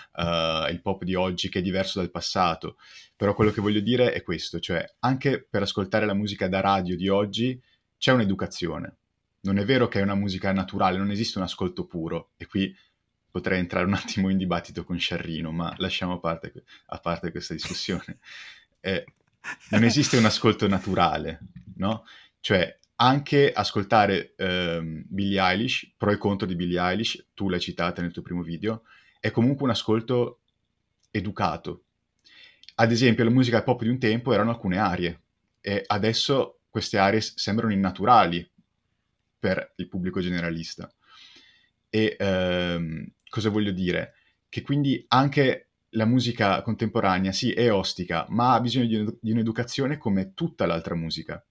il pop di oggi che è diverso dal passato, però quello che voglio dire è questo, cioè anche per ascoltare la musica da radio di oggi c'è un'educazione, non è vero che è una musica naturale, non esiste un ascolto puro, e qui potrei entrare un attimo in dibattito con Sciarrino, ma lasciamo a parte questa discussione. Non esiste un ascolto naturale, no? Cioè, anche ascoltare Billie Eilish, pro e contro di Billie Eilish, tu l'hai citata nel tuo primo video, è comunque un ascolto educato. Ad esempio, la musica pop di un tempo erano alcune arie, e adesso queste aree sembrano innaturali per il pubblico generalista. E cosa voglio dire? Che quindi anche la musica contemporanea, sì, è ostica, ma ha bisogno di un'educazione come tutta l'altra musica.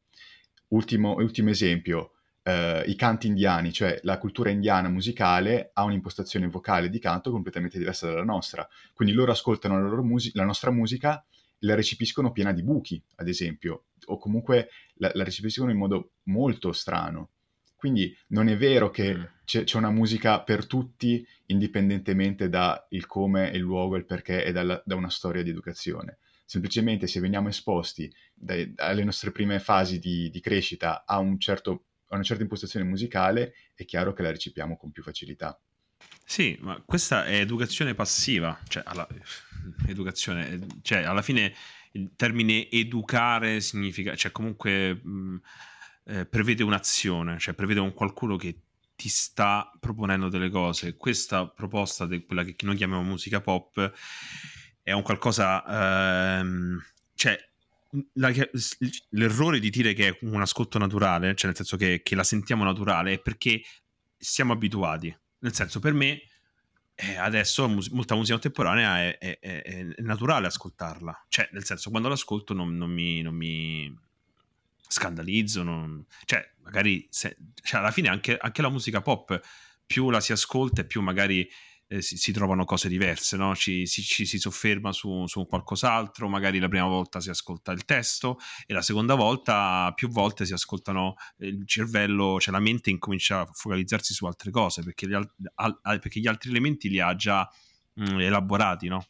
Ultimo esempio, i canti indiani, cioè la cultura indiana musicale ha un'impostazione vocale di canto completamente diversa dalla nostra. Quindi loro ascoltano la nostra musica e la recepiscono piena di buchi, ad esempio, o comunque la recepiscono in modo molto strano. Quindi non è vero che c'è una musica per tutti, indipendentemente da il come, il luogo, il perché e da una storia di educazione. Semplicemente se veniamo esposti alle nostre prime fasi di crescita a una certa impostazione musicale, è chiaro che la recepiamo con più facilità. Sì, ma questa è educazione passiva, alla fine il termine educare significa, prevede un'azione, prevede un qualcuno che ti sta proponendo delle cose. Questa proposta, quella che noi chiamiamo musica pop, è un qualcosa l'errore di dire che è un ascolto naturale, nel senso che la sentiamo naturale, è perché siamo abituati. Nel senso, per me adesso molta musica contemporanea è naturale ascoltarla, nel senso, quando l'ascolto non mi scandalizzo, alla fine anche la musica pop, più la si ascolta e più magari si trovano cose diverse, no? Ci si sofferma su qualcos'altro, magari la prima volta si ascolta il testo e la seconda volta, più volte si ascoltano, il cervello, la mente incomincia a focalizzarsi su altre cose perché gli altri elementi li ha già elaborati, no?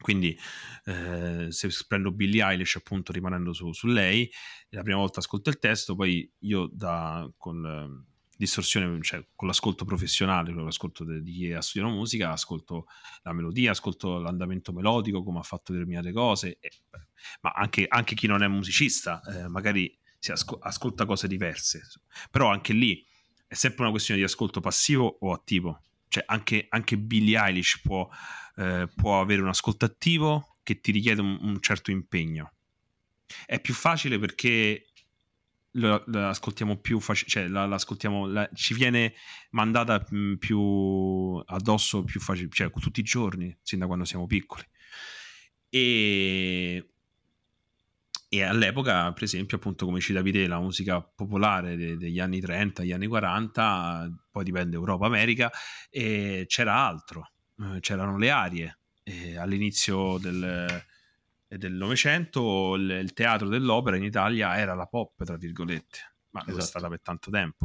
Quindi se prendo Billie Eilish, appunto, rimanendo su lei, la prima volta ascolto il testo, poi io con distorsione, con l'ascolto professionale, con l'ascolto di chi ha studiato musica, ascolto la melodia, ascolto l'andamento melodico, come ha fatto determinate cose, ma anche chi non è musicista magari si ascolta cose diverse, però anche lì è sempre una questione di ascolto passivo o attivo. Anche Billie Eilish può avere un ascolto attivo che ti richiede un certo impegno. È più facile perché l'ascoltiamo più ci viene mandata più addosso, più facile, tutti i giorni, sin da quando siamo piccoli. E all'epoca, per esempio, appunto, come citavi te, la musica popolare degli anni 30, gli anni 40, poi dipende Europa, America, e c'era altro, c'erano le arie. E all'inizio del Novecento il teatro dell'opera in Italia era la pop, tra virgolette, ma esatto. È stata per tanto tempo,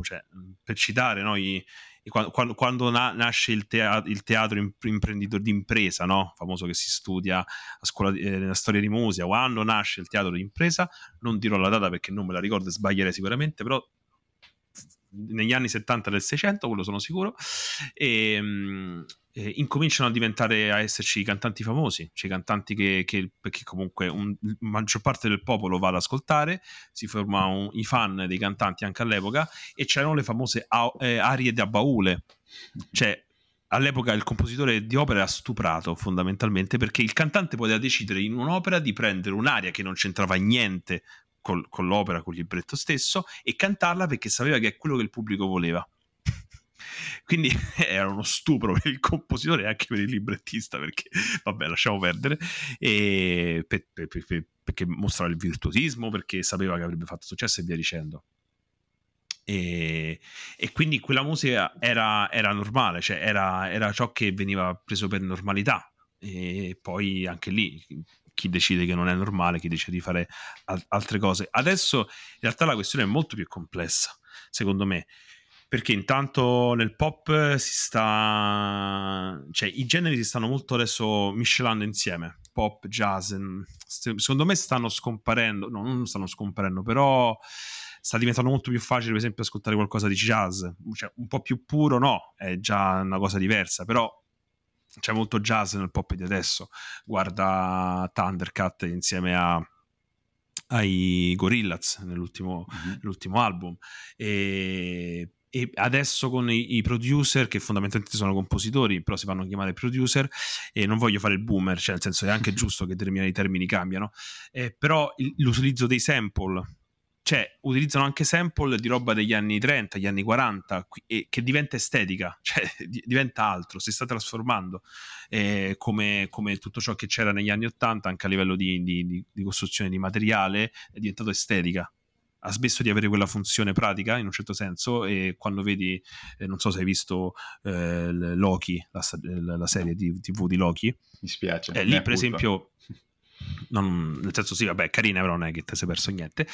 per citare noi, quando nasce il teatro imprenditore d'impresa, no? Famoso, che si studia a scuola nella storia di musica. Quando nasce il teatro d'impresa, non dirò la data perché non me la ricordo e sbaglierei sicuramente, però negli anni 70 del 600, quello sono sicuro, e incominciano a esserci i cantanti famosi, i cantanti che comunque la maggior parte del popolo va ad ascoltare, si formano i fan dei cantanti anche all'epoca, e c'erano le famose arie da baule, all'epoca il compositore di opera era stuprato fondamentalmente perché il cantante poteva decidere in un'opera di prendere un'aria che non c'entrava niente con l'opera, con il libretto stesso, e cantarla perché sapeva che è quello che il pubblico voleva. Quindi era uno stupro per il compositore e anche per il librettista, perché vabbè, lasciamo perdere, e perché mostrava il virtuosismo, perché sapeva che avrebbe fatto successo e via dicendo, e quindi quella musica era normale, era ciò che veniva preso per normalità. E poi anche lì chi decide che non è normale, chi decide di fare altre cose. Adesso in realtà la questione è molto più complessa, secondo me, perché intanto nel pop i generi si stanno molto adesso miscelando insieme, pop, jazz, secondo me stanno scomparendo, no, non stanno scomparendo, però sta diventando molto più facile, per esempio, ascoltare qualcosa di jazz, un po' più puro, no, è già una cosa diversa, però c'è molto jazz nel pop di adesso. Guarda Thundercat insieme ai Gorillaz nell'ultimo album, e adesso con i producer, che fondamentalmente sono compositori però si fanno chiamare producer, e non voglio fare il boomer, cioè nel senso è anche giusto che determinati termini cambiano, però l'utilizzo dei sample, cioè utilizzano anche sample di roba degli anni 30, gli anni 40, e che diventa estetica, cioè diventa altro, si sta trasformando, come tutto ciò che c'era negli anni 80 anche a livello di costruzione di materiale è diventato estetica, ha smesso di avere quella funzione pratica in un certo senso. E quando vedi, non so se hai visto Loki, la serie TV di Loki, mi spiace, lì per esempio non, nel senso sì vabbè carina, però non è che te sei perso niente,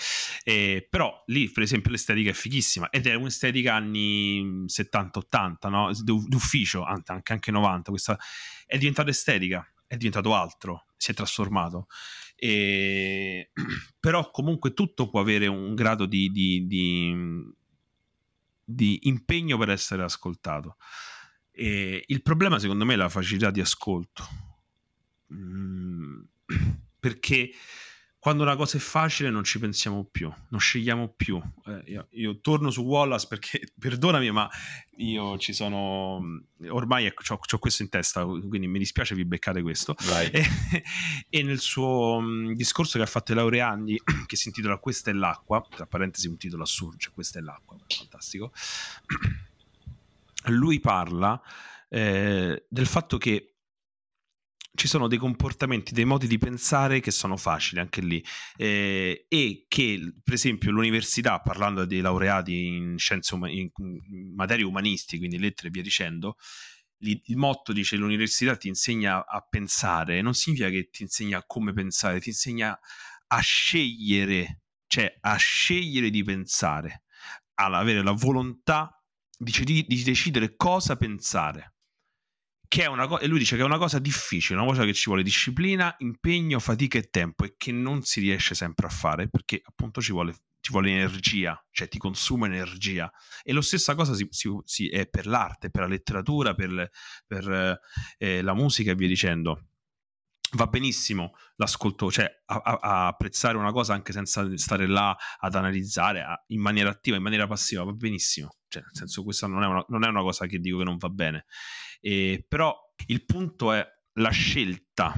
però lì per esempio l'estetica è fighissima ed è un'estetica anni 70-80, no? D'ufficio, anche 90, questa è diventata estetica, è diventato altro, si è trasformato. Però comunque tutto può avere un grado di impegno per essere ascoltato, e il problema secondo me è la facilità di ascolto, perché quando una cosa è facile non ci pensiamo più, non scegliamo più. Io torno su Wallace perché, perdonami, ma io ci sono ormai, c'ho questo in testa, quindi mi dispiace vi beccate questo. E nel suo discorso che ha fatto Laureani, che si intitola Questa è l'acqua, tra parentesi un titolo assurdo, cioè Questa è l'acqua, fantastico, lui parla del fatto che ci sono dei comportamenti, dei modi di pensare che sono facili anche lì, e che per esempio l'università, parlando dei laureati in scienze in materie umanistiche, quindi lettere e via dicendo, il motto dice l'università ti insegna a pensare, non significa che ti insegna come pensare, ti insegna a scegliere, cioè a scegliere di pensare, ad avere la volontà di decidere cosa pensare. Che è una e lui dice che è una cosa difficile, una cosa che ci vuole disciplina, impegno, fatica e tempo, e che non si riesce sempre a fare perché appunto ci vuole energia, cioè ti consuma energia. E lo stessa cosa si è per l'arte, per la letteratura, per la musica e via dicendo. Va benissimo l'ascolto, cioè a apprezzare una cosa anche senza stare là ad analizzare in maniera attiva, in maniera passiva, va benissimo, cioè nel senso questa non è una cosa che dico che non va bene, però il punto è la scelta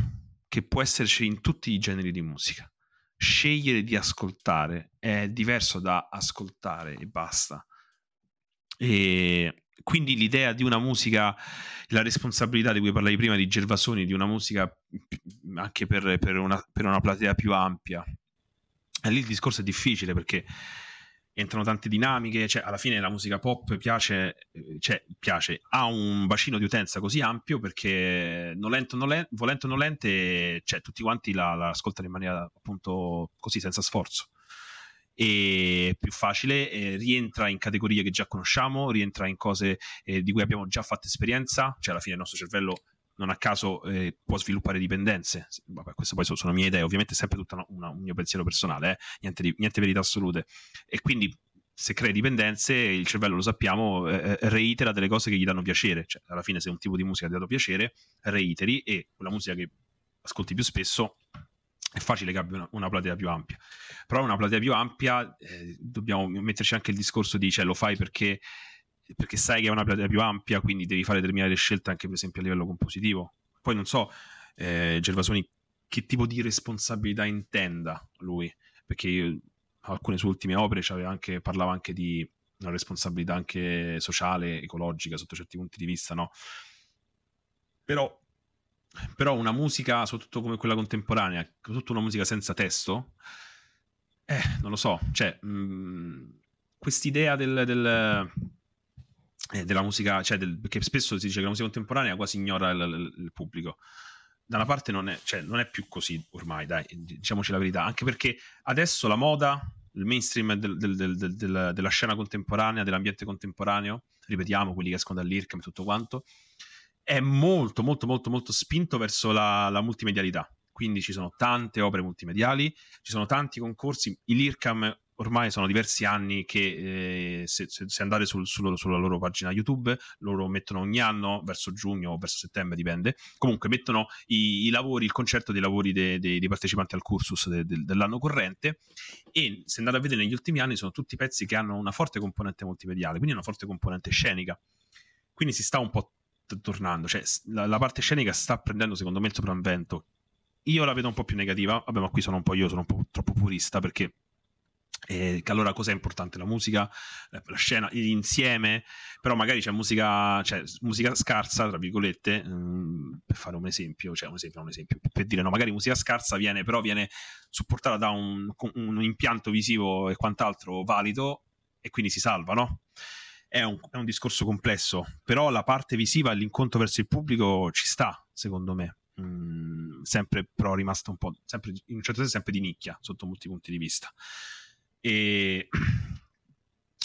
che può esserci in tutti i generi di musica. Scegliere di ascoltare è diverso da ascoltare e basta, e quindi l'idea di una musica, la responsabilità di cui parlavi prima di Gervasoni, di una musica anche per una platea più ampia, e lì il discorso è difficile perché entrano tante dinamiche, cioè alla fine la musica pop piace, ha un bacino di utenza così ampio perché volente o nolente, cioè tutti quanti la ascoltano in maniera appunto così, senza sforzo. È più facile, rientra in categorie che già conosciamo, rientra in cose di cui abbiamo già fatto esperienza, cioè alla fine il nostro cervello non a caso può sviluppare dipendenze. Vabbè, queste poi sono mie idee, ovviamente è sempre tutta un mio pensiero personale, niente verità assolute, e quindi se crei dipendenze il cervello, lo sappiamo, reitera delle cose che gli danno piacere, cioè alla fine se un tipo di musica ti ha dato piacere reiteri, e quella musica che ascolti più spesso è facile che abbia una platea più ampia. Però una platea più ampia, dobbiamo metterci anche il discorso di, cioè lo fai perché sai che è una platea più ampia, quindi devi fare determinate scelte anche per esempio a livello compositivo. Poi non so, Gervasoni, che tipo di responsabilità intenda lui, perché alcune sue ultime opere parlava anche di una responsabilità anche sociale, ecologica sotto certi punti di vista, no? Però una musica, soprattutto come quella contemporanea, soprattutto una musica senza testo, non lo so, cioè quest'idea della musica, cioè perché spesso si dice che la musica contemporanea quasi ignora il pubblico. Da una parte non è più così ormai, dai, diciamoci la verità, anche perché adesso la moda, il mainstream della scena contemporanea, dell'ambiente contemporaneo, ripetiamo, quelli che escono dall'IRCAM e tutto quanto, è molto molto molto molto spinto verso la multimedialità, quindi ci sono tante opere multimediali, ci sono tanti concorsi, l'IRCAM ormai sono diversi anni che se andate sulla loro pagina YouTube, loro mettono ogni anno, verso giugno o verso settembre, dipende, comunque mettono i lavori, il concerto dei lavori dei partecipanti al cursus dell'anno corrente, e se andate a vedere negli ultimi anni sono tutti pezzi che hanno una forte componente multimediale, quindi una forte componente scenica, quindi si sta un po' tornando, cioè la parte scenica sta prendendo secondo me il sopravvento. Io la vedo un po' più negativa, vabbè, ma qui sono un po' troppo purista, perché che allora cos'è importante? La musica, la scena, l'insieme, però magari c'è musica scarsa, tra virgolette, per fare un esempio, per dire, no, magari musica scarsa viene supportata da un impianto visivo e quant'altro valido, e quindi si salva, no? È un discorso complesso, però la parte visiva, l'incontro verso il pubblico ci sta, secondo me, sempre però rimasta un po', sempre, in un certo senso, sempre di nicchia sotto molti punti di vista. E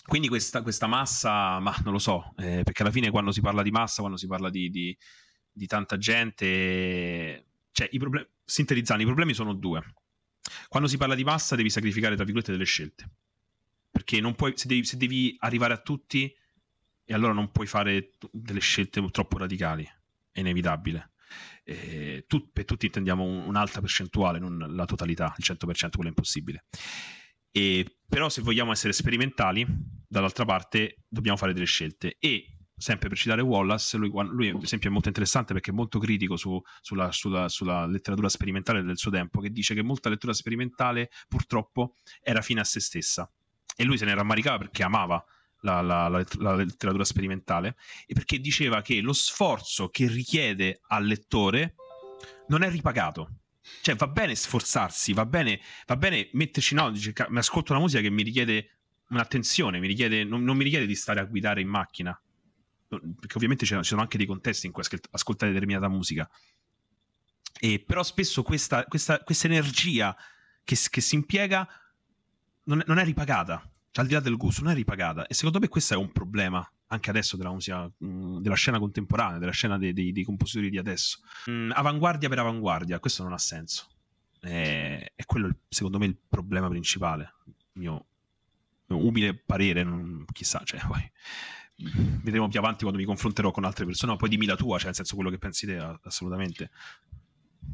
quindi questa massa, ma non lo so, perché alla fine quando si parla di massa, quando si parla di tanta gente, cioè sintetizzando, i problemi sono due. Quando si parla di massa devi sacrificare, tra virgolette, delle scelte, perché non puoi, se devi arrivare a tutti, e allora non puoi fare delle scelte troppo radicali, è inevitabile. Per tutti intendiamo un'alta percentuale, non la totalità, il 100%, quello è impossibile. Però se vogliamo essere sperimentali, dall'altra parte dobbiamo fare delle scelte, e sempre per citare Wallace, lui per esempio è molto interessante perché è molto critico sulla letteratura sperimentale del suo tempo, che dice che molta lettura sperimentale purtroppo era fine a se stessa, e lui se ne rammaricava perché amava la letteratura sperimentale, e perché diceva che lo sforzo che richiede al lettore non è ripagato. Cioè, va bene sforzarsi, va bene metterci, no, dice, mi ascolto una musica che mi richiede un'attenzione, non mi richiede di stare a guidare in macchina, perché ovviamente ci sono anche dei contesti in cui ascoltare determinata musica, e però spesso questa energia che si impiega non è ripagata, cioè, al di là del gusto non è ripagata, e secondo me questo è un problema anche adesso della musica, della scena contemporanea, della scena dei compositori di adesso. Avanguardia per avanguardia, questo non ha senso, è quello secondo me il problema principale, mio umile parere, non, chissà, cioè, poi vedremo più avanti quando mi confronterò con altre persone, ma poi dimmi la tua, cioè nel senso quello che pensi te, assolutamente.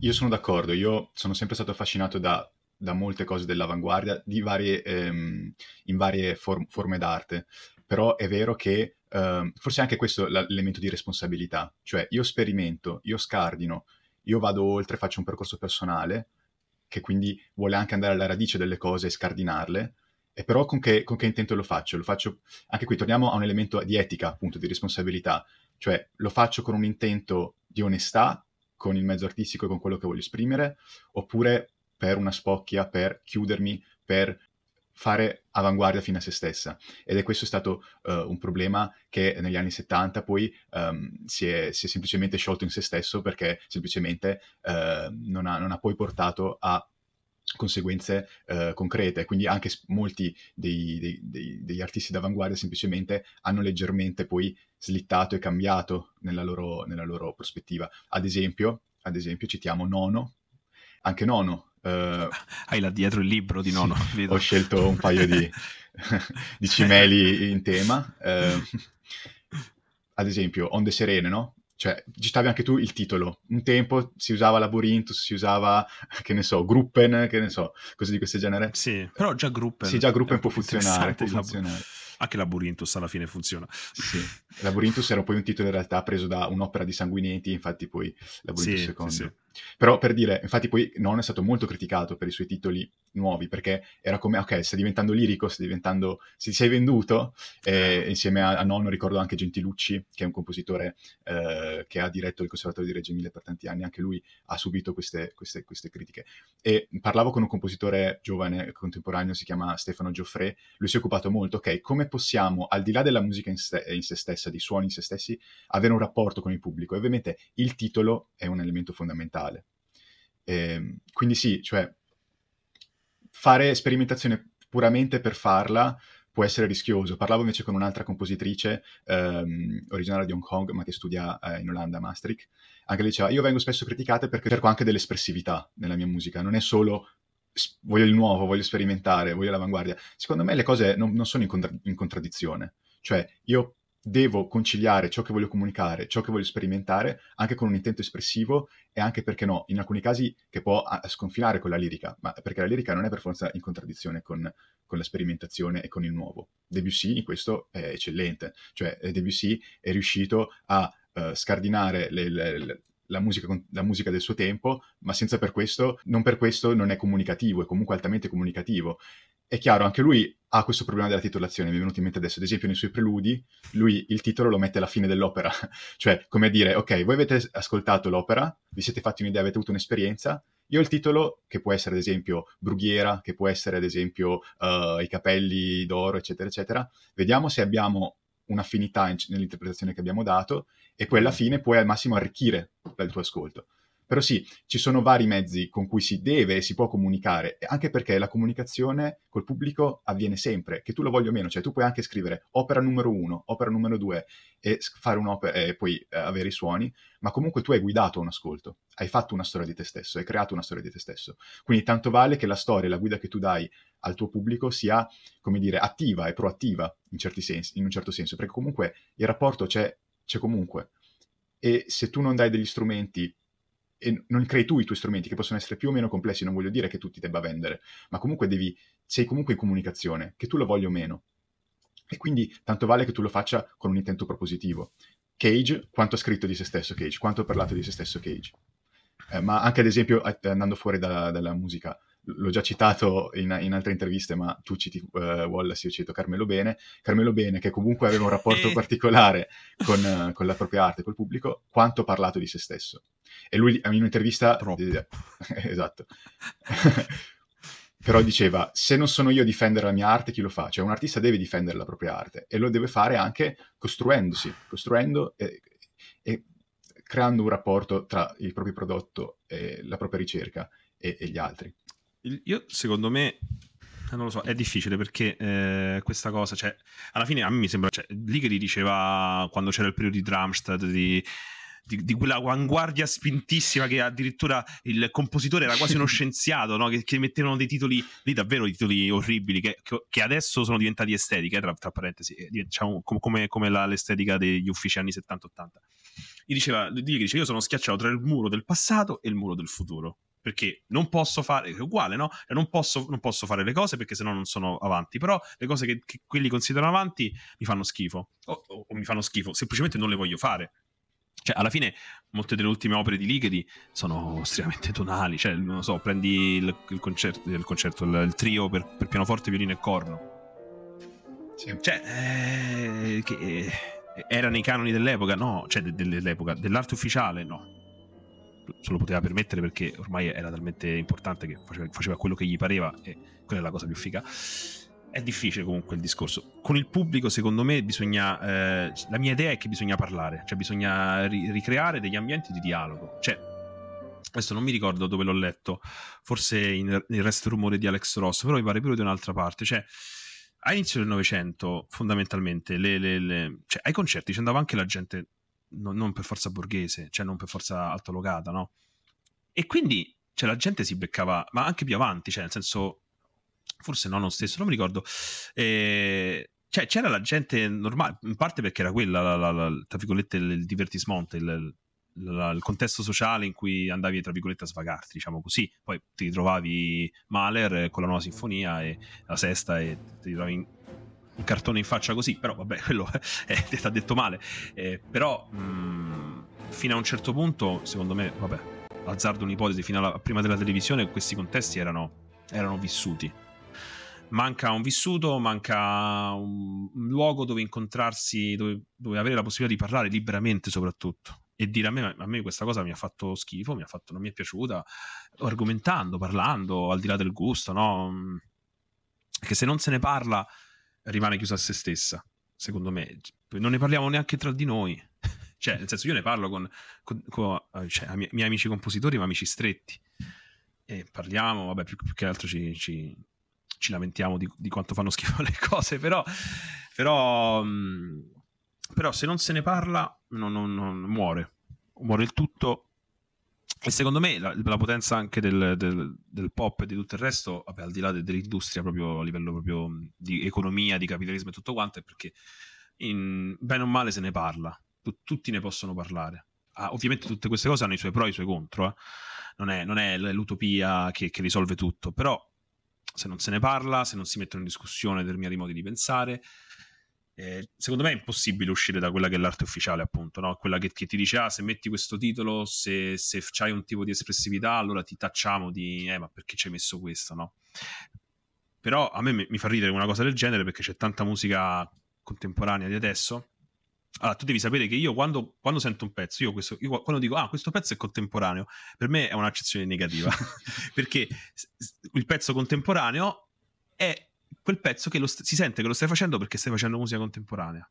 Io sono d'accordo, io sono sempre stato affascinato da molte cose dell'avanguardia, di varie, in varie forme d'arte, però è vero che forse anche questo è l'elemento di responsabilità, cioè io sperimento, io scardino, io vado oltre, faccio un percorso personale che quindi vuole anche andare alla radice delle cose e scardinarle, e però con che intento lo faccio? Lo faccio, anche qui torniamo a un elemento di etica, appunto, di responsabilità, cioè lo faccio con un intento di onestà, con il mezzo artistico e con quello che voglio esprimere, oppure per una spocchia, per chiudermi, per fare avanguardia fino a se stessa. Ed è questo stato un problema che negli anni 70 poi si è semplicemente sciolto in se stesso, perché semplicemente non ha poi portato a conseguenze concrete, quindi anche molti degli artisti d'avanguardia semplicemente hanno leggermente poi slittato e cambiato nella loro prospettiva. Ad esempio citiamo Nono, anche Nono. Hai là dietro il libro di Nono, sì, vedo. Ho scelto un paio di cimeli in tema, ad esempio Onde Serene, no? Cioè, citavi anche tu il titolo, un tempo si usava Labyrinthus, si usava, che ne so, Gruppen, che ne so, cose di questo genere. Sì, però già Gruppen. Sì, già Gruppen può funzionare. Anche Labyrinthus alla fine funziona. Sì. Labyrinthus era poi un titolo in realtà preso da un'opera di Sanguinetti, infatti poi Labyrinthus secondo. Sì. Però per dire, infatti poi non è stato molto criticato per i suoi titoli nuovi, perché era come, ok, stai diventando lirico, si sei venduto, insieme a Nono ricordo anche Gentilucci, che è un compositore che ha diretto il Conservatorio di Reggio Emilia per tanti anni, anche lui ha subito queste critiche. E parlavo con un compositore giovane, contemporaneo, si chiama Stefano Gioffré, lui si è occupato molto, ok, come possiamo, al di là della musica in se stessa, dei suoni in se stessi, avere un rapporto con il pubblico, e ovviamente il titolo è un elemento fondamentale. Quindi sì, cioè fare sperimentazione puramente per farla può essere rischioso. Parlavo invece con un'altra compositrice originaria di Hong Kong, ma che studia in Olanda, a Maastricht. Anche lei diceva, io vengo spesso criticata perché cerco anche dell'espressività nella mia musica, non è solo voglio il nuovo, voglio sperimentare, voglio l'avanguardia. Secondo me le cose non sono in contraddizione. Cioè, io devo conciliare ciò che voglio comunicare, ciò che voglio sperimentare, anche con un intento espressivo e anche, perché no, in alcuni casi che può sconfinare con la lirica, ma perché la lirica non è per forza in contraddizione con la sperimentazione e con il nuovo. Debussy in questo è eccellente, cioè Debussy è riuscito a scardinare la musica del suo tempo, ma senza per questo non è comunicativo, è comunque altamente comunicativo. È chiaro, anche lui ha questo problema della titolazione, mi è venuto in mente adesso, ad esempio nei suoi preludi, lui il titolo lo mette alla fine dell'opera, cioè come a dire, ok, voi avete ascoltato l'opera, vi siete fatti un'idea, avete avuto un'esperienza, io il titolo, che può essere ad esempio Brughiera, che può essere ad esempio I capelli d'oro, eccetera, eccetera, vediamo se abbiamo un'affinità nell'interpretazione che abbiamo dato, e poi alla fine puoi al massimo arricchire dal tuo ascolto. Però sì, ci sono vari mezzi con cui si deve e si può comunicare, anche perché la comunicazione col pubblico avviene sempre, che tu lo voglia o meno, cioè tu puoi anche scrivere opera numero 1, opera numero 2 e fare un'opera e poi avere i suoni, ma comunque tu hai guidato un ascolto, hai fatto una storia di te stesso, hai creato una storia di te stesso. Quindi tanto vale che la storia e la guida che tu dai al tuo pubblico sia, come dire, attiva e proattiva in un certo senso, perché comunque il rapporto c'è comunque. E se tu non dai degli strumenti e non crei tu i tuoi strumenti, che possono essere più o meno complessi, non voglio dire che tu ti debba vendere, ma comunque sei comunque in comunicazione, che tu lo voglia o meno. E quindi tanto vale che tu lo faccia con un intento propositivo. Cage, quanto ha scritto di se stesso Cage, quanto ha parlato di se stesso Cage. Ma anche ad esempio, andando fuori dalla musica, l'ho già citato in altre interviste, ma tu citi Wallace, io cito Carmelo Bene, che comunque aveva un rapporto particolare con la propria arte, col pubblico, quanto ha parlato di se stesso. E lui in un'intervista... esatto. Però diceva, se non sono io a difendere la mia arte, chi lo fa? Cioè un artista deve difendere la propria arte, e lo deve fare anche costruendo e creando un rapporto tra il proprio prodotto e la propria ricerca e gli altri. Io, secondo me, non lo so, è difficile perché questa cosa, cioè, alla fine a me mi sembra, cioè, Ligeti diceva quando c'era il periodo di Darmstadt di quella avanguardia spintissima, che addirittura il compositore era quasi uno scienziato, no? Che mettevano dei titoli lì, davvero titoli orribili, che adesso sono diventati estetiche, tra parentesi, diciamo, come l'estetica degli uffici anni 70-80. Ligeti diceva, io sono schiacciato tra il muro del passato e il muro del futuro, perché non posso fare, è uguale, no? Non posso fare le cose perché sennò non sono avanti, però le cose che quelli considerano avanti mi fanno schifo, o mi fanno schifo, semplicemente non le voglio fare. Cioè, alla fine, molte delle ultime opere di Ligeti sono estremamente tonali, cioè, non lo so, prendi il trio per pianoforte, violino e corno, sì. Cioè, che erano i canoni dell'epoca, no? Cioè, dell'epoca, dell'arte ufficiale, no? Se lo poteva permettere perché ormai era talmente importante che faceva quello che gli pareva, e quella è la cosa più figa. È difficile comunque il discorso con il pubblico, secondo me bisogna la mia idea è che bisogna parlare, cioè bisogna ricreare degli ambienti di dialogo. Cioè, adesso non mi ricordo dove l'ho letto, forse nel Resto rumore di Alex Ross, però mi pare proprio da un'altra parte. Cioè, all'inizio del Novecento fondamentalmente cioè, ai concerti ci andava anche la gente non per forza borghese, cioè non per forza altolocata, no? E quindi, cioè, la gente si beccava, ma anche più avanti, cioè nel senso, forse no, non stesso, non mi ricordo, cioè c'era la gente normale, in parte perché era quella tra virgolette il divertissement, il contesto sociale in cui andavi, tra virgolette, a svagarti, diciamo così. Poi ti ritrovavi Mahler con la nuova sinfonia e la sesta, e ti ritrovavi un cartone in faccia così, però vabbè, quello ti ha detto male, però fino a un certo punto, secondo me, vabbè, azzardo un'ipotesi, fino prima della televisione questi contesti erano vissuti. Manca un vissuto, manca un luogo dove incontrarsi, dove avere la possibilità di parlare liberamente, soprattutto, e dire a me questa cosa mi ha fatto schifo, non mi è piaciuta, argomentando, parlando, al di là del gusto, no? Perché se non se ne parla rimane chiusa a se stessa, secondo me. Non ne parliamo neanche tra di noi, cioè nel senso, io ne parlo con miei amici compositori, ma amici stretti, e parliamo, vabbè, più che altro ci lamentiamo di quanto fanno schifo le cose, però se non se ne parla non muore il tutto, E secondo me la potenza anche del pop e di tutto il resto, vabbè, al di là dell'industria proprio a livello proprio di economia, di capitalismo e tutto quanto, è perché bene o male se ne parla, tutti ne possono parlare. Ovviamente tutte queste cose hanno i suoi pro e i suoi contro, eh? Non è l'utopia che risolve tutto, però se non se ne parla, se non si mettono in discussione determinati modi di pensare, secondo me è impossibile uscire da quella che è l'arte ufficiale, appunto, no? Quella che ti dice, se metti questo titolo, se c'hai un tipo di espressività, allora ti tacciamo di ma perché ci hai messo questo, no? Però a me mi fa ridere una cosa del genere, perché c'è tanta musica contemporanea di adesso. Allora, tu devi sapere che io quando sento un pezzo, io quando dico questo pezzo è contemporaneo, per me è un'accezione negativa perché il pezzo contemporaneo è quel pezzo che si sente che lo stai facendo perché stai facendo musica contemporanea,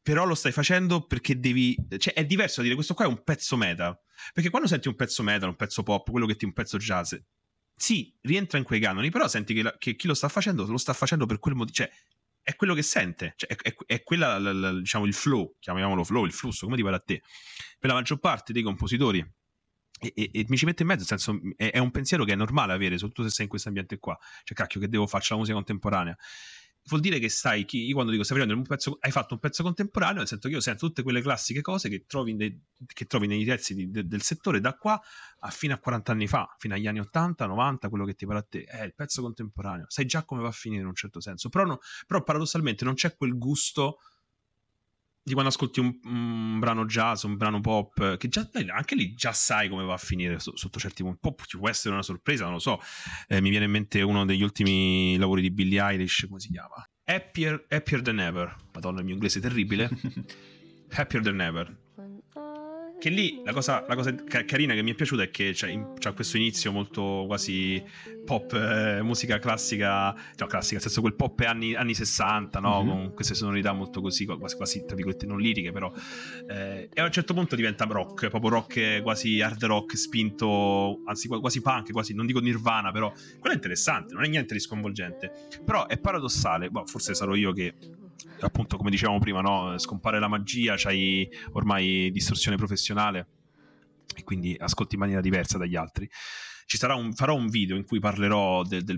però lo stai facendo perché devi, cioè è diverso da dire questo qua è un pezzo metal, perché quando senti un pezzo metal, un pezzo pop, quello che ti un pezzo jazz, sì, rientra in quei canoni, però senti che chi lo sta facendo per quel motivo, cioè è quello che sente, cioè è quella diciamo il flow, chiamiamolo flow, il flusso, come ti pare a te, per la maggior parte dei compositori, e mi ci mette in mezzo, nel senso è un pensiero che è normale avere, soprattutto se sei in questo ambiente qua, cioè cacchio che devo fare la musica contemporanea, vuol dire che io quando dico stai facendo un pezzo, hai fatto un pezzo contemporaneo, nel senso che io sento tutte quelle classiche cose che trovi nei terzi del settore, da qua fino a 40 anni fa, fino agli anni 80, 90, quello che ti pare a te è il pezzo contemporaneo, sai già come va a finire in un certo senso, però paradossalmente non c'è quel gusto di quando ascolti un brano jazz, un brano pop, che già anche lì già sai come va a finire sotto certi punti. Pop ci può essere una sorpresa, non lo so, mi viene in mente uno degli ultimi lavori di Billie Eilish, come si chiama? Happier Than Ever, madonna, il mio inglese è terribile. Happier Than Ever, che lì la cosa carina che mi è piaciuta è che c'ha questo inizio molto quasi pop, musica classica, cioè classica nel senso quel pop anni 60, no? Mm-hmm. Con queste sonorità molto così quasi tra virgolette non liriche, però e a un certo punto diventa rock, proprio rock, quasi hard rock spinto, anzi quasi punk, quasi, non dico Nirvana, però quello è interessante, non è niente di sconvolgente, però è paradossale, forse sarò io che appunto, come dicevamo prima, no? Scompare la magia, c'hai ormai distorsione professionale e quindi ascolti in maniera diversa dagli altri. Farò un video in cui parlerò della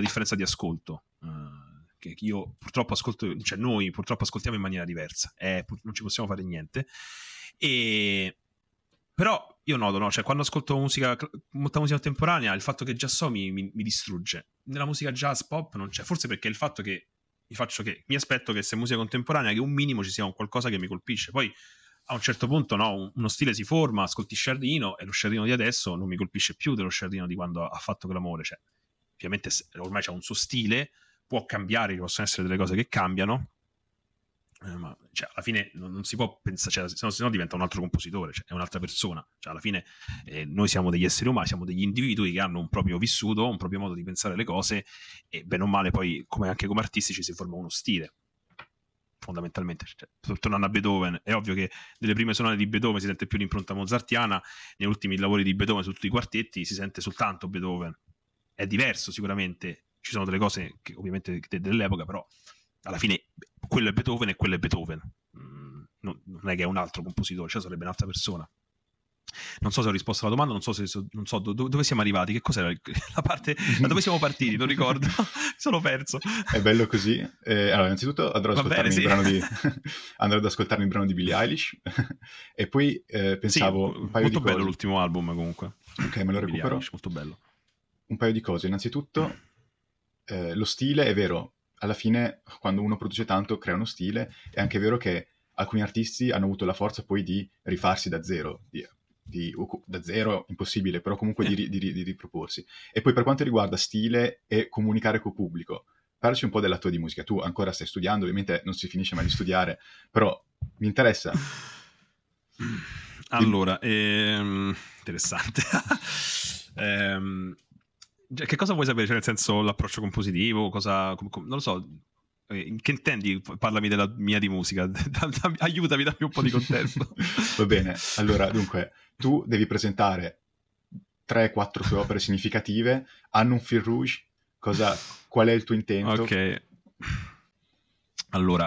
differenza di ascolto, che io purtroppo ascolto, cioè noi purtroppo ascoltiamo in maniera diversa, non ci possiamo fare niente, però io noto, no? Cioè, quando ascolto molta musica contemporanea, il fatto che già so mi distrugge. Nella musica jazz pop non c'è, forse perché il fatto che mi aspetto che se musica contemporanea che un minimo ci sia un qualcosa che mi colpisce, poi a un certo punto no, uno stile si forma, ascolti Sciarrino e lo Sciarrino di adesso non mi colpisce più dello Sciarrino di quando ha fatto Clamore, cioè ovviamente ormai c'è un suo stile, può cambiare, ci possono essere delle cose che cambiano, ma cioè, alla fine non si può pensare, cioè, se no diventa un altro compositore, cioè, è un'altra persona, cioè alla fine noi siamo degli esseri umani, siamo degli individui che hanno un proprio vissuto, un proprio modo di pensare le cose, e bene o male poi come artisti ci si forma uno stile fondamentalmente, cioè, tornando a Beethoven, è ovvio che nelle prime sonate di Beethoven si sente più l'impronta mozartiana, negli ultimi lavori di Beethoven, su tutti i quartetti si sente soltanto Beethoven, è diverso sicuramente, ci sono delle cose che ovviamente dell'epoca, però alla fine quello è Beethoven e quello è Beethoven, non è che è un altro compositore, cioè sarebbe un'altra persona. Non so se ho risposto alla domanda, non so dove siamo arrivati, che cos'era la parte, da dove siamo partiti, non ricordo, sono perso. È bello così. Allora, innanzitutto andrò ad ascoltarmi, bene, sì. Andrò ad ascoltarmi il brano di Billie Eilish e poi pensavo, sì, un paio molto di bello cose. L'ultimo album comunque, ok, me lo recupero. Eilish, molto bello. Un paio di cose, innanzitutto lo stile, è vero, alla fine quando uno produce tanto crea uno stile, è anche vero che alcuni artisti hanno avuto la forza poi di rifarsi da zero, da zero impossibile, però comunque di riproporsi. E poi per quanto riguarda stile e comunicare col pubblico, parlaci un po' della tua di musica, tu ancora stai studiando, ovviamente non si finisce mai di studiare, però mi interessa. Allora, interessante. Che cosa vuoi sapere? Cioè, nel senso, l'approccio compositivo, cosa non lo so, che intendi? Parlami della mia di musica, aiutami, dammi un po' di contesto. Va bene, allora, dunque, tu devi presentare 3-4 tue opere significative, hanno un fil rouge, qual è il tuo intento? Ok. Allora,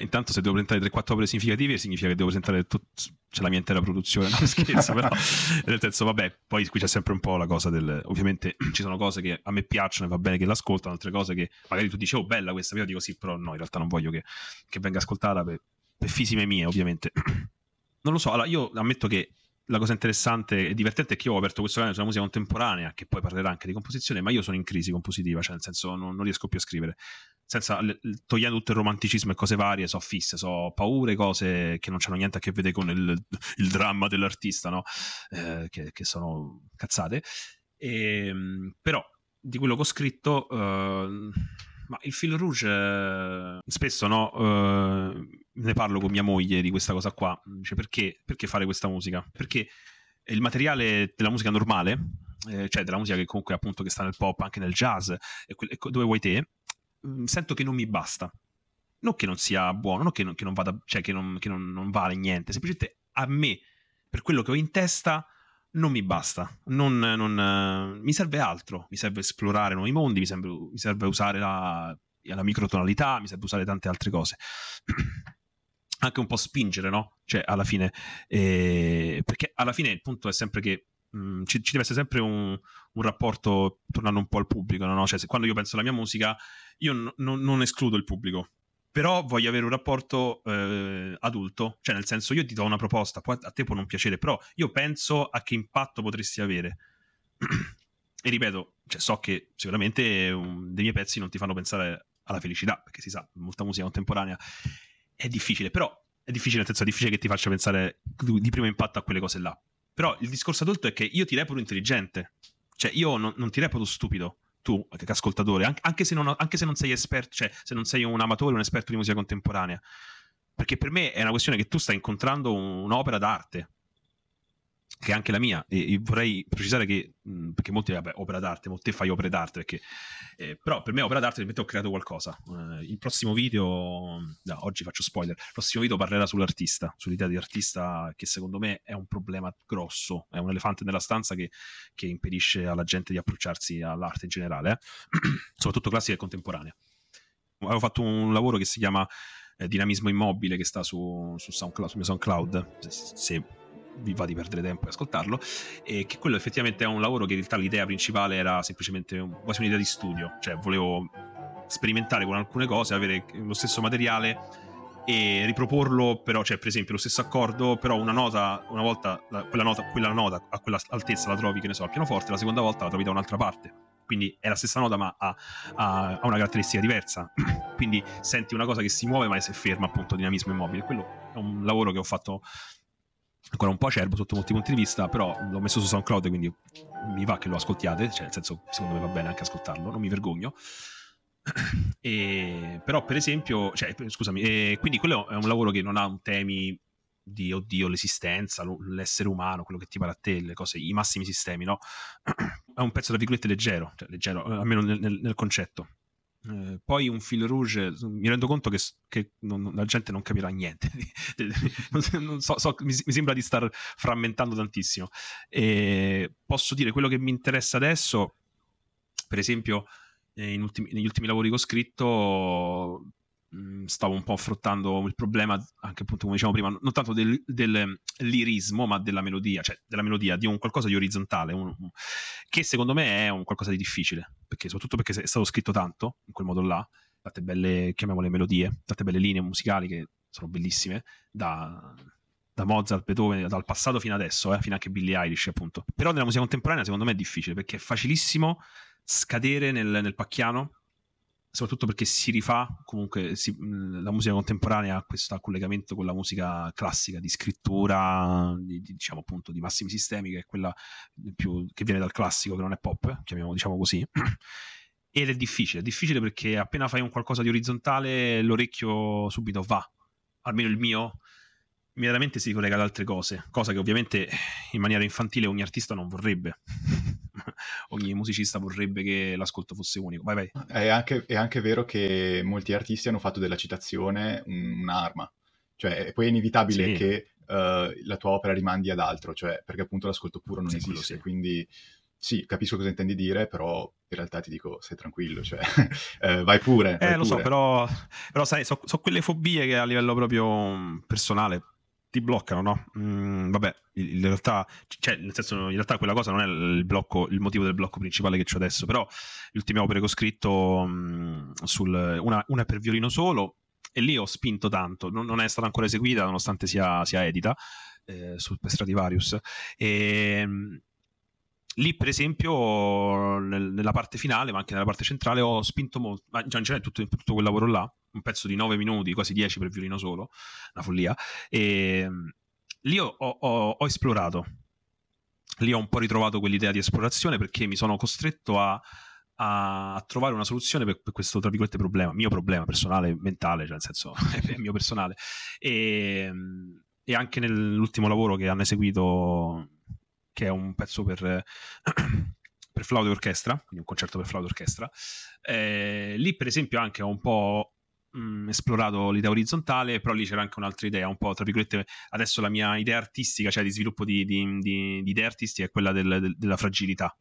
intanto se devo presentare 3-4 opere significative significa che devo presentare c'è la mia intera produzione, no scherzo, però nel senso, vabbè, poi qui c'è sempre un po' la cosa del, ovviamente ci sono cose che a me piacciono e va bene che l'ascoltano, altre cose che magari tu dici, oh bella questa, io dico sì, però no, in realtà non voglio che venga ascoltata per fisime mie, ovviamente. Non lo so, allora io ammetto che la cosa interessante e divertente è che io ho aperto questo canale sulla musica contemporanea, che poi parlerà anche di composizione, ma io sono in crisi compositiva, cioè nel senso non riesco più a scrivere, senza togliendo tutto il romanticismo e cose varie, so fisse, so paure, cose che non c'hanno niente a che vedere con il dramma dell'artista, no? Che sono cazzate. E, però di quello che ho scritto, ma il fil rouge, spesso no, ne parlo con mia moglie di questa cosa qua, dice perché fare questa musica? Perché il materiale della musica normale, cioè della musica che comunque appunto che sta nel pop, anche nel jazz, e dove vuoi te, sento che non mi basta, non che non sia buono, non che non vada, cioè che non vale niente, semplicemente a me, per quello che ho in testa, non mi basta, non mi serve altro, mi serve esplorare nuovi mondi, mi serve usare la microtonalità, mi serve usare tante altre cose, anche un po' spingere, no? Cioè alla fine, perché alla fine il punto è sempre che ci deve essere sempre un rapporto, tornando un po' al pubblico, no? Cioè, quando io penso alla mia musica io non escludo il pubblico, però voglio avere un rapporto adulto, cioè nel senso io ti do una proposta, poi a te può non piacere, però io penso a che impatto potresti avere e ripeto, cioè, so che sicuramente dei miei pezzi non ti fanno pensare alla felicità, perché si sa, molta musica contemporanea è difficile, però è difficile nel senso, è difficile che ti faccia pensare di primo impatto a quelle cose là, però il discorso adulto è che io ti reputo intelligente, cioè io non ti reputo stupido, tu che ascoltatore, anche se non sei esperto, cioè se non sei un amatore, un esperto di musica contemporanea, perché per me è una questione che tu stai incontrando un'opera d'arte che è anche la mia, e vorrei precisare che perché molti, vabbè, opera d'arte, molte fai opere d'arte, perché però per me opera d'arte perché ho creato qualcosa. Il prossimo video, no, oggi faccio spoiler, il prossimo video parlerà sull'artista, sull'idea di artista, che secondo me è un problema grosso, è un elefante nella stanza che impedisce alla gente di approcciarsi all'arte in generale, soprattutto classica e contemporanea. Avevo fatto un lavoro che si chiama Dinamismo Immobile, che sta su SoundCloud, se vi va di perdere tempo e ascoltarlo, e che quello effettivamente è un lavoro che in realtà l'idea principale era semplicemente quasi un'idea di studio, cioè volevo sperimentare con alcune cose, avere lo stesso materiale e riproporlo, però, cioè per esempio lo stesso accordo, però una nota, una volta quella nota a quella altezza la trovi, che ne so, al pianoforte, la seconda volta la trovi da un'altra parte, quindi è la stessa nota ma ha una caratteristica diversa, quindi senti una cosa che si muove ma si ferma, appunto Dinamismo Immobile. Quello è un lavoro che ho fatto ancora un po' acerbo sotto molti punti di vista, però l'ho messo su SoundCloud, quindi mi va che lo ascoltiate, cioè nel senso secondo me va bene anche ascoltarlo, non mi vergogno. E però per esempio, cioè scusami, quindi quello è un lavoro che non ha un temi di oddio l'esistenza, l'essere umano, quello che ti pare a te, le cose, i massimi sistemi, no? È un pezzo tra virgolette leggero, cioè leggero almeno nel concetto. Poi un fil rouge, mi rendo conto che la gente non capirà niente mi sembra di star frammentando tantissimo, e posso dire quello che mi interessa adesso, per esempio negli ultimi lavori che ho scritto stavo un po' affrontando il problema, anche appunto come dicevamo prima, non tanto del lirismo ma della melodia, cioè della melodia di un qualcosa di orizzontale, che secondo me è un qualcosa di difficile, perché soprattutto perché è stato scritto tanto in quel modo là, tante belle, chiamiamole melodie, tante belle linee musicali che sono bellissime, da Mozart, Beethoven, dal passato fino adesso, fino anche Billie Eilish appunto, però nella musica contemporanea secondo me è difficile, perché è facilissimo scadere nel pacchiano, soprattutto perché si rifà comunque la musica contemporanea ha questo collegamento con la musica classica di scrittura, diciamo appunto di massimi sistemi, che è quella più che viene dal classico, che non è pop, chiamiamo, diciamo così, ed è difficile perché appena fai un qualcosa di orizzontale l'orecchio subito va, almeno il mio, immediatamente si ricollega ad altre cose, cosa che ovviamente in maniera infantile ogni artista non vorrebbe ogni musicista vorrebbe che l'ascolto fosse unico. Vai. È anche vero che molti artisti hanno fatto della citazione un'arma, cioè poi è inevitabile, sì, che la tua opera rimandi ad altro, cioè perché appunto l'ascolto puro non, sì, esiste, sì. Quindi sì, capisco cosa intendi dire, però in realtà ti dico, stai tranquillo, cioè vai pure, vai lo pure. So, però sai, so quelle fobie che a livello proprio personale ti bloccano, no? Vabbè, in realtà, cioè, nel senso, in realtà quella cosa non è il blocco, il motivo del blocco principale che c'ho adesso, però le ultime opere che ho scritto una per violino solo, e lì ho spinto tanto, non è stata ancora eseguita nonostante sia edita su Stradivarius, e lì per esempio nella parte finale ma anche nella parte centrale ho spinto molto, ma già in generale tutto quel lavoro là, un pezzo di 9 minuti, quasi 10 per violino solo, una follia, e lì ho esplorato, lì ho un po' ritrovato quell'idea di esplorazione, perché mi sono costretto a trovare una soluzione per questo, tra virgolette, problema, mio problema personale, mentale, cioè nel senso è mio personale, e anche nell'ultimo lavoro che hanno eseguito, che è un pezzo per flauto e orchestra, quindi un concerto per flauto e orchestra, lì per esempio anche ho un po' esplorato l'idea orizzontale, però lì c'era anche un'altra idea, un po', tra virgolette, adesso la mia idea artistica, cioè di sviluppo di idee artistiche, è quella della fragilità,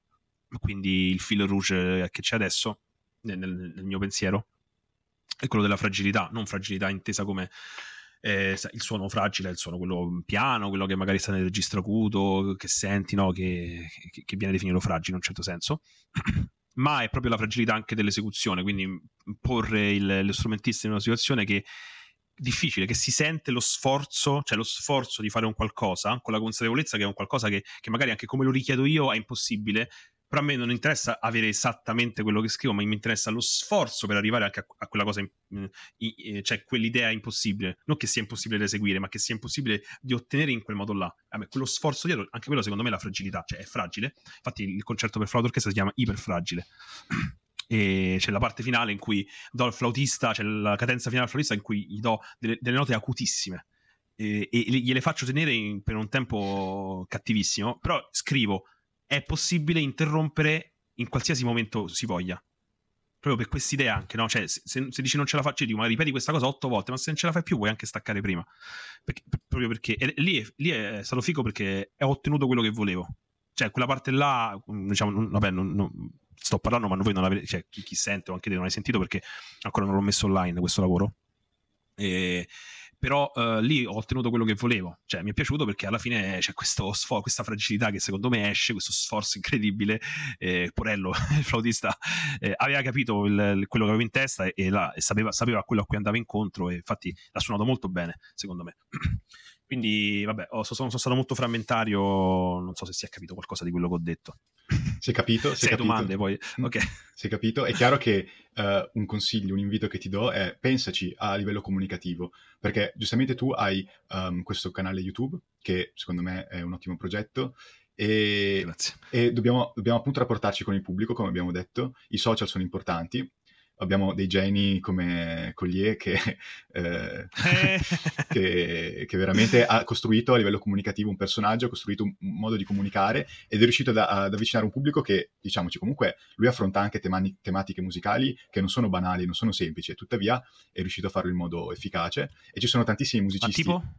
quindi il fil rouge che c'è adesso nel mio pensiero è quello della fragilità, non fragilità intesa come il suono fragile, il suono quello piano, quello che magari sta nel registro acuto, che senti, no? che viene definito fragile in un certo senso, ma è proprio la fragilità anche dell'esecuzione, quindi porre lo strumentista in una situazione che difficile, che si sente lo sforzo di fare un qualcosa, con la consapevolezza che è un qualcosa che magari anche come lo richiedo io è impossibile, però a me non interessa avere esattamente quello che scrivo, ma mi interessa lo sforzo per arrivare anche a quella cosa, cioè quell'idea impossibile, non che sia impossibile da eseguire, ma che sia impossibile di ottenere in quel modo là. A me quello sforzo dietro, anche quello secondo me è la fragilità, cioè è fragile, infatti il concerto per flauto orchestra si chiama Iperfragile, e c'è la parte finale in cui do al flautista, c'è la cadenza finale al flautista in cui gli do delle note acutissime, e gliele faccio tenere per un tempo cattivissimo, però scrivo: è possibile interrompere in qualsiasi momento si voglia. Proprio per quest'idea anche, no? Cioè, se dici non ce la faccio, dico, ma ripeti questa cosa 8 volte, ma se non ce la fai più vuoi anche staccare prima. Proprio perché... E lì è stato figo perché ho ottenuto quello che volevo. Cioè, quella parte là, diciamo, sto parlando, ma voi non l'avete... Cioè, chi sente o anche te non l'hai sentito perché ancora non l'ho messo online questo lavoro. Però lì ho ottenuto quello che volevo, cioè mi è piaciuto perché alla fine c'è questo questa fragilità che secondo me esce, questo sforzo incredibile, Porello, il flautista, aveva capito quello che avevo in testa e sapeva quello a cui andava incontro, e infatti l'ha suonato molto bene secondo me. Quindi vabbè, sono stato molto frammentario, non so se si è capito qualcosa di quello che ho detto. Si è capito? Si è capito. Domande poi, ok. Si è capito? È chiaro che un consiglio, un invito che ti do è: pensaci a livello comunicativo, perché giustamente tu hai questo canale YouTube, che secondo me è un ottimo progetto, e dobbiamo appunto rapportarci con il pubblico, come abbiamo detto, i social sono importanti. Abbiamo dei geni come Collier che veramente ha costruito a livello comunicativo un personaggio, ha costruito un modo di comunicare ed è riuscito ad avvicinare un pubblico che, diciamoci, comunque lui affronta anche tematiche musicali che non sono banali, non sono semplici, e tuttavia è riuscito a farlo in modo efficace, e ci sono tantissimi musicisti. Ma tipo?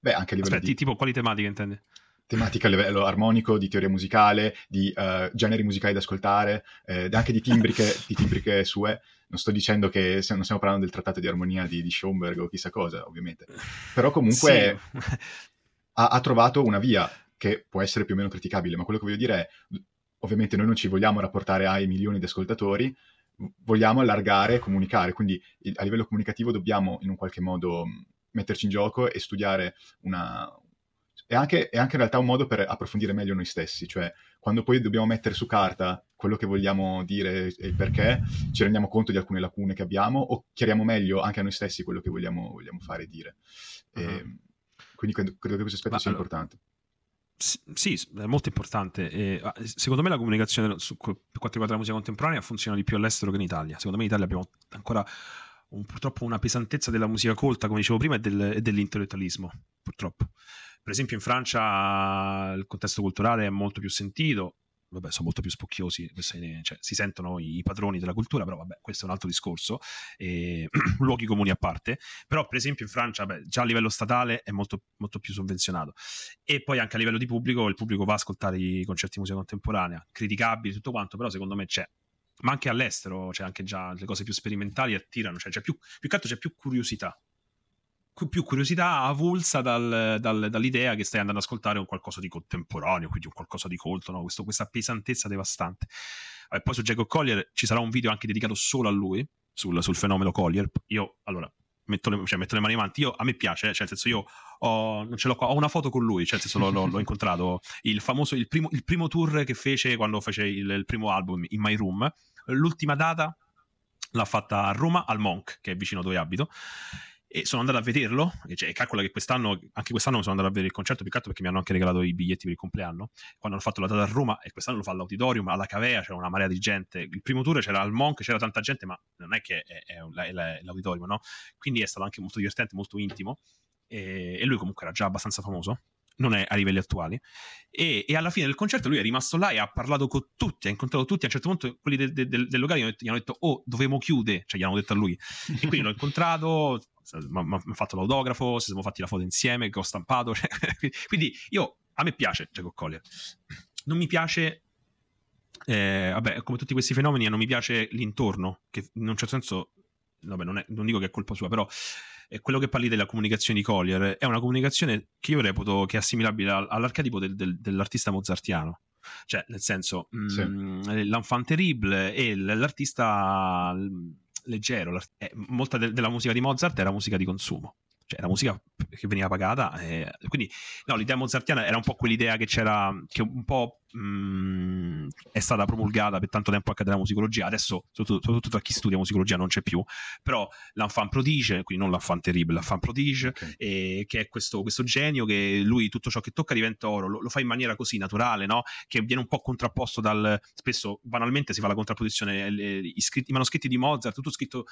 Beh, anche a livello tipo quali tematiche intende? Tematica a livello armonico, di teoria musicale, di generi musicali da ascoltare, anche di timbriche sue. Non sto dicendo che non stiamo parlando del trattato di armonia di Schönberg o chissà cosa, ovviamente. Però comunque sì. ha trovato una via che può essere più o meno criticabile, ma quello che voglio dire è, ovviamente noi non ci vogliamo rapportare ai milioni di ascoltatori, vogliamo allargare e comunicare, quindi a livello comunicativo dobbiamo in un qualche modo metterci in gioco e studiare è anche in realtà un modo per approfondire meglio noi stessi, cioè quando poi dobbiamo mettere su carta quello che vogliamo dire e il perché, ci rendiamo conto di alcune lacune che abbiamo o chiariamo meglio anche a noi stessi quello che vogliamo fare e dire. Uh-huh. Quindi credo che questo aspetto sia importante. Sì, è molto importante. Secondo me la comunicazione per quanto riguarda la musica contemporanea funziona di più all'estero che in Italia. Secondo me in Italia abbiamo ancora purtroppo una pesantezza della musica colta, come dicevo prima, e dell'intellettualismo, purtroppo. Per esempio in Francia il contesto culturale è molto più sentito, vabbè, sono molto più spocchiosi, cioè, si sentono i padroni della cultura, però vabbè, questo è un altro discorso, luoghi comuni a parte, però per esempio in Francia, beh, già a livello statale è molto, molto più sovvenzionato, e poi anche a livello di pubblico, il pubblico va a ascoltare i concerti di musica contemporanea, criticabili tutto quanto, però secondo me c'è. Ma anche all'estero c'è anche già le cose più sperimentali attirano, cioè più che altro c'è più curiosità. più curiosità avulsa dall'idea che stai andando ad ascoltare un qualcosa di contemporaneo, quindi un qualcosa di colto, no? Questa pesantezza devastante. E poi su Jacob Collier ci sarà un video anche dedicato solo a lui, sul fenomeno Collier. Io allora metto le mani avanti, a me piace, cioè nel senso io non ce l'ho qua, ho una foto con lui, cioè nel senso l'ho incontrato, il primo tour che fece quando fece il primo album in My Room, l'ultima data l'ha fatta a Roma al Monk, che è vicino dove abito, e sono andato a vederlo, e calcola che anche quest'anno sono andato a vedere il concerto, più che altro perché mi hanno anche regalato i biglietti per il compleanno, quando hanno fatto la data a Roma, e quest'anno lo fa all'Auditorium, alla Cavea, c'era una marea di gente, il primo tour c'era al Monk, c'era tanta gente, ma non è che è l'Auditorium, no? Quindi è stato anche molto divertente, molto intimo, e lui comunque era già abbastanza famoso, non è a livelli attuali, e alla fine del concerto lui è rimasto là e ha parlato con tutti, ha incontrato tutti, a un certo punto quelli del locale gli hanno detto oh, dovevo chiudere, cioè gli hanno detto a lui, e quindi l'ho incontrato, mi ha fatto l'autografo, ci siamo fatti la foto insieme che ho stampato, cioè, quindi a me piace Jacob Collier. Non mi piace vabbè, come tutti questi fenomeni, non mi piace l'intorno, che in un certo senso vabbè, non dico che è colpa sua, però quello che parli della comunicazione di Collier è una comunicazione che io reputo che è assimilabile all'archetipo dell'artista mozartiano, cioè nel senso l'enfant terrible e l'artista leggero. Molta della musica di Mozart era musica di consumo, cioè era musica che veniva pagata, quindi no, l'idea mozartiana era un po' quell'idea che c'era, che un po' è stata promulgata per tanto tempo anche dalla musicologia, adesso soprattutto tra chi studia musicologia non c'è più, però l'enfant prodige, quindi non l'enfant terrible, l'enfant prodige, okay. Che è questo genio che lui tutto ciò che tocca diventa oro, lo fa in maniera così naturale, no? Che viene un po' contrapposto spesso banalmente si fa la contrapposizione, i manoscritti di Mozart, tutto scritto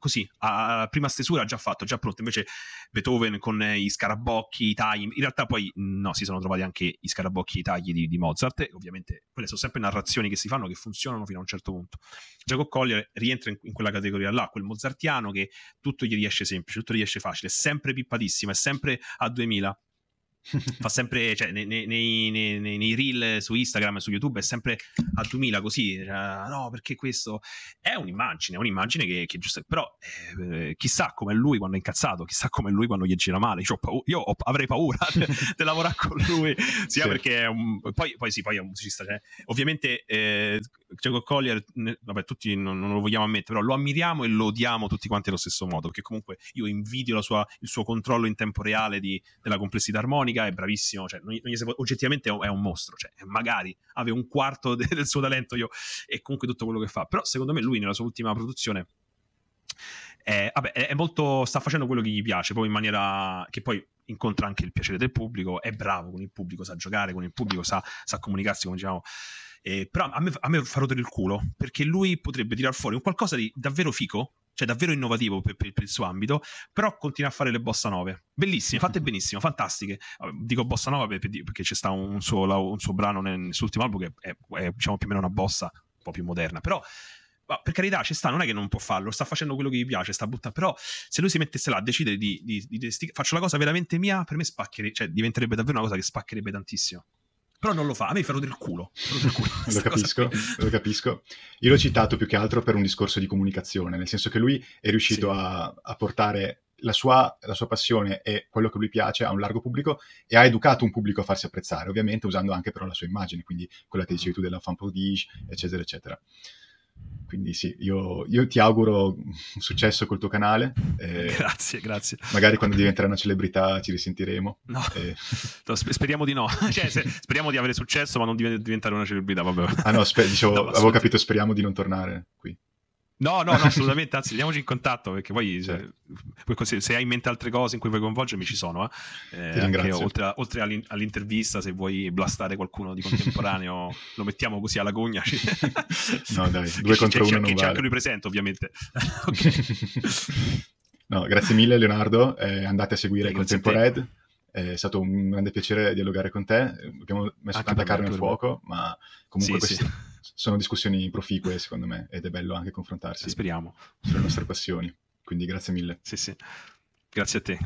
così, a prima stesura, già fatto, già pronto, invece Beethoven con i scarabocchi, i tagli, in realtà poi no, si sono trovati anche i scarabocchi, i tagli di Mozart, ovviamente quelle sono sempre narrazioni che si fanno, che funzionano fino a un certo punto. Jacob Collier rientra in quella categoria là, quel mozartiano che tutto gli riesce semplice, tutto riesce facile, è sempre pippatissimo, è sempre a 2000, fa sempre, cioè nei reel su Instagram e su YouTube è sempre a 2000 così, no, perché questo è un'immagine che giusto, però chissà com'è lui quando è incazzato, chissà com'è lui quando gli gira male, io avrei paura di lavorare con lui, sia sì. Perché poi è un musicista, cioè, ovviamente Jacob Collier, vabbè, tutti non lo vogliamo ammettere, però lo ammiriamo e lo odiamo tutti quanti allo stesso modo, perché comunque io invidio il suo controllo in tempo reale della complessità armonica, è bravissimo, cioè, oggettivamente è un mostro, cioè, magari aveva un quarto del suo talento io, e comunque tutto quello che fa, però secondo me lui nella sua ultima produzione è molto, sta facendo quello che gli piace, poi in maniera che poi incontra anche il piacere del pubblico, è bravo con il pubblico, sa giocare con il pubblico, sa comunicarsi, come diciamo, però a me fa rodere il culo, perché lui potrebbe tirar fuori un qualcosa di davvero fico, cioè davvero innovativo per il suo ambito, però continua a fare le bossa nove bellissime, fatte benissimo, fantastiche. Dico bossa nova perché c'è sta un suo brano nel suo ultimo album che è diciamo più o meno una bossa un po' più moderna, però per carità ci sta, non è che non può farlo, sta facendo quello che gli piace, sta buttando, però se lui si mettesse là a decidere di faccio la cosa veramente mia, per me spaccherebbe, cioè diventerebbe davvero una cosa che spaccherebbe tantissimo, però non lo fa, a me farò del culo. Lo capisco. Io l'ho citato più che altro per un discorso di comunicazione, nel senso che lui è riuscito a portare la sua passione e quello che lui piace a un largo pubblico, e ha educato un pubblico a farsi apprezzare, ovviamente usando anche però la sua immagine, quindi quella che dicevi tu dell'enfant prodige, eccetera, eccetera. Quindi sì, io ti auguro successo col tuo canale. Grazie. Magari quando diventerai una celebrità ci risentiremo. No, speriamo di no. Cioè, speriamo di avere successo, ma non diventare una celebrità. Vabbè. Ah no, avevo capito, speriamo di non tornare qui. No, assolutamente, anzi, andiamoci in contatto, perché poi se hai in mente altre cose in cui vuoi coinvolgermi ci sono, anche oltre all'intervista, se vuoi blastare qualcuno di contemporaneo lo mettiamo così alla gogna. No dai, due contro uno non vale. C'è anche lui presente, ovviamente. No, grazie mille Leonardo, andate a seguire ContempoRed, è stato un grande piacere dialogare con te, abbiamo messo anche tanta carne al fuoco, ma comunque sono discussioni proficue secondo me, ed è bello anche confrontarsi, speriamo, sulle nostre passioni, quindi grazie mille. Grazie a te,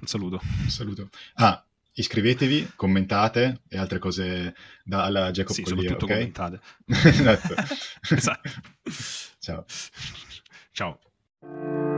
un saluto. Iscrivetevi, commentate e altre cose alla Jacob Collier, soprattutto commentate. Esatto. Ciao.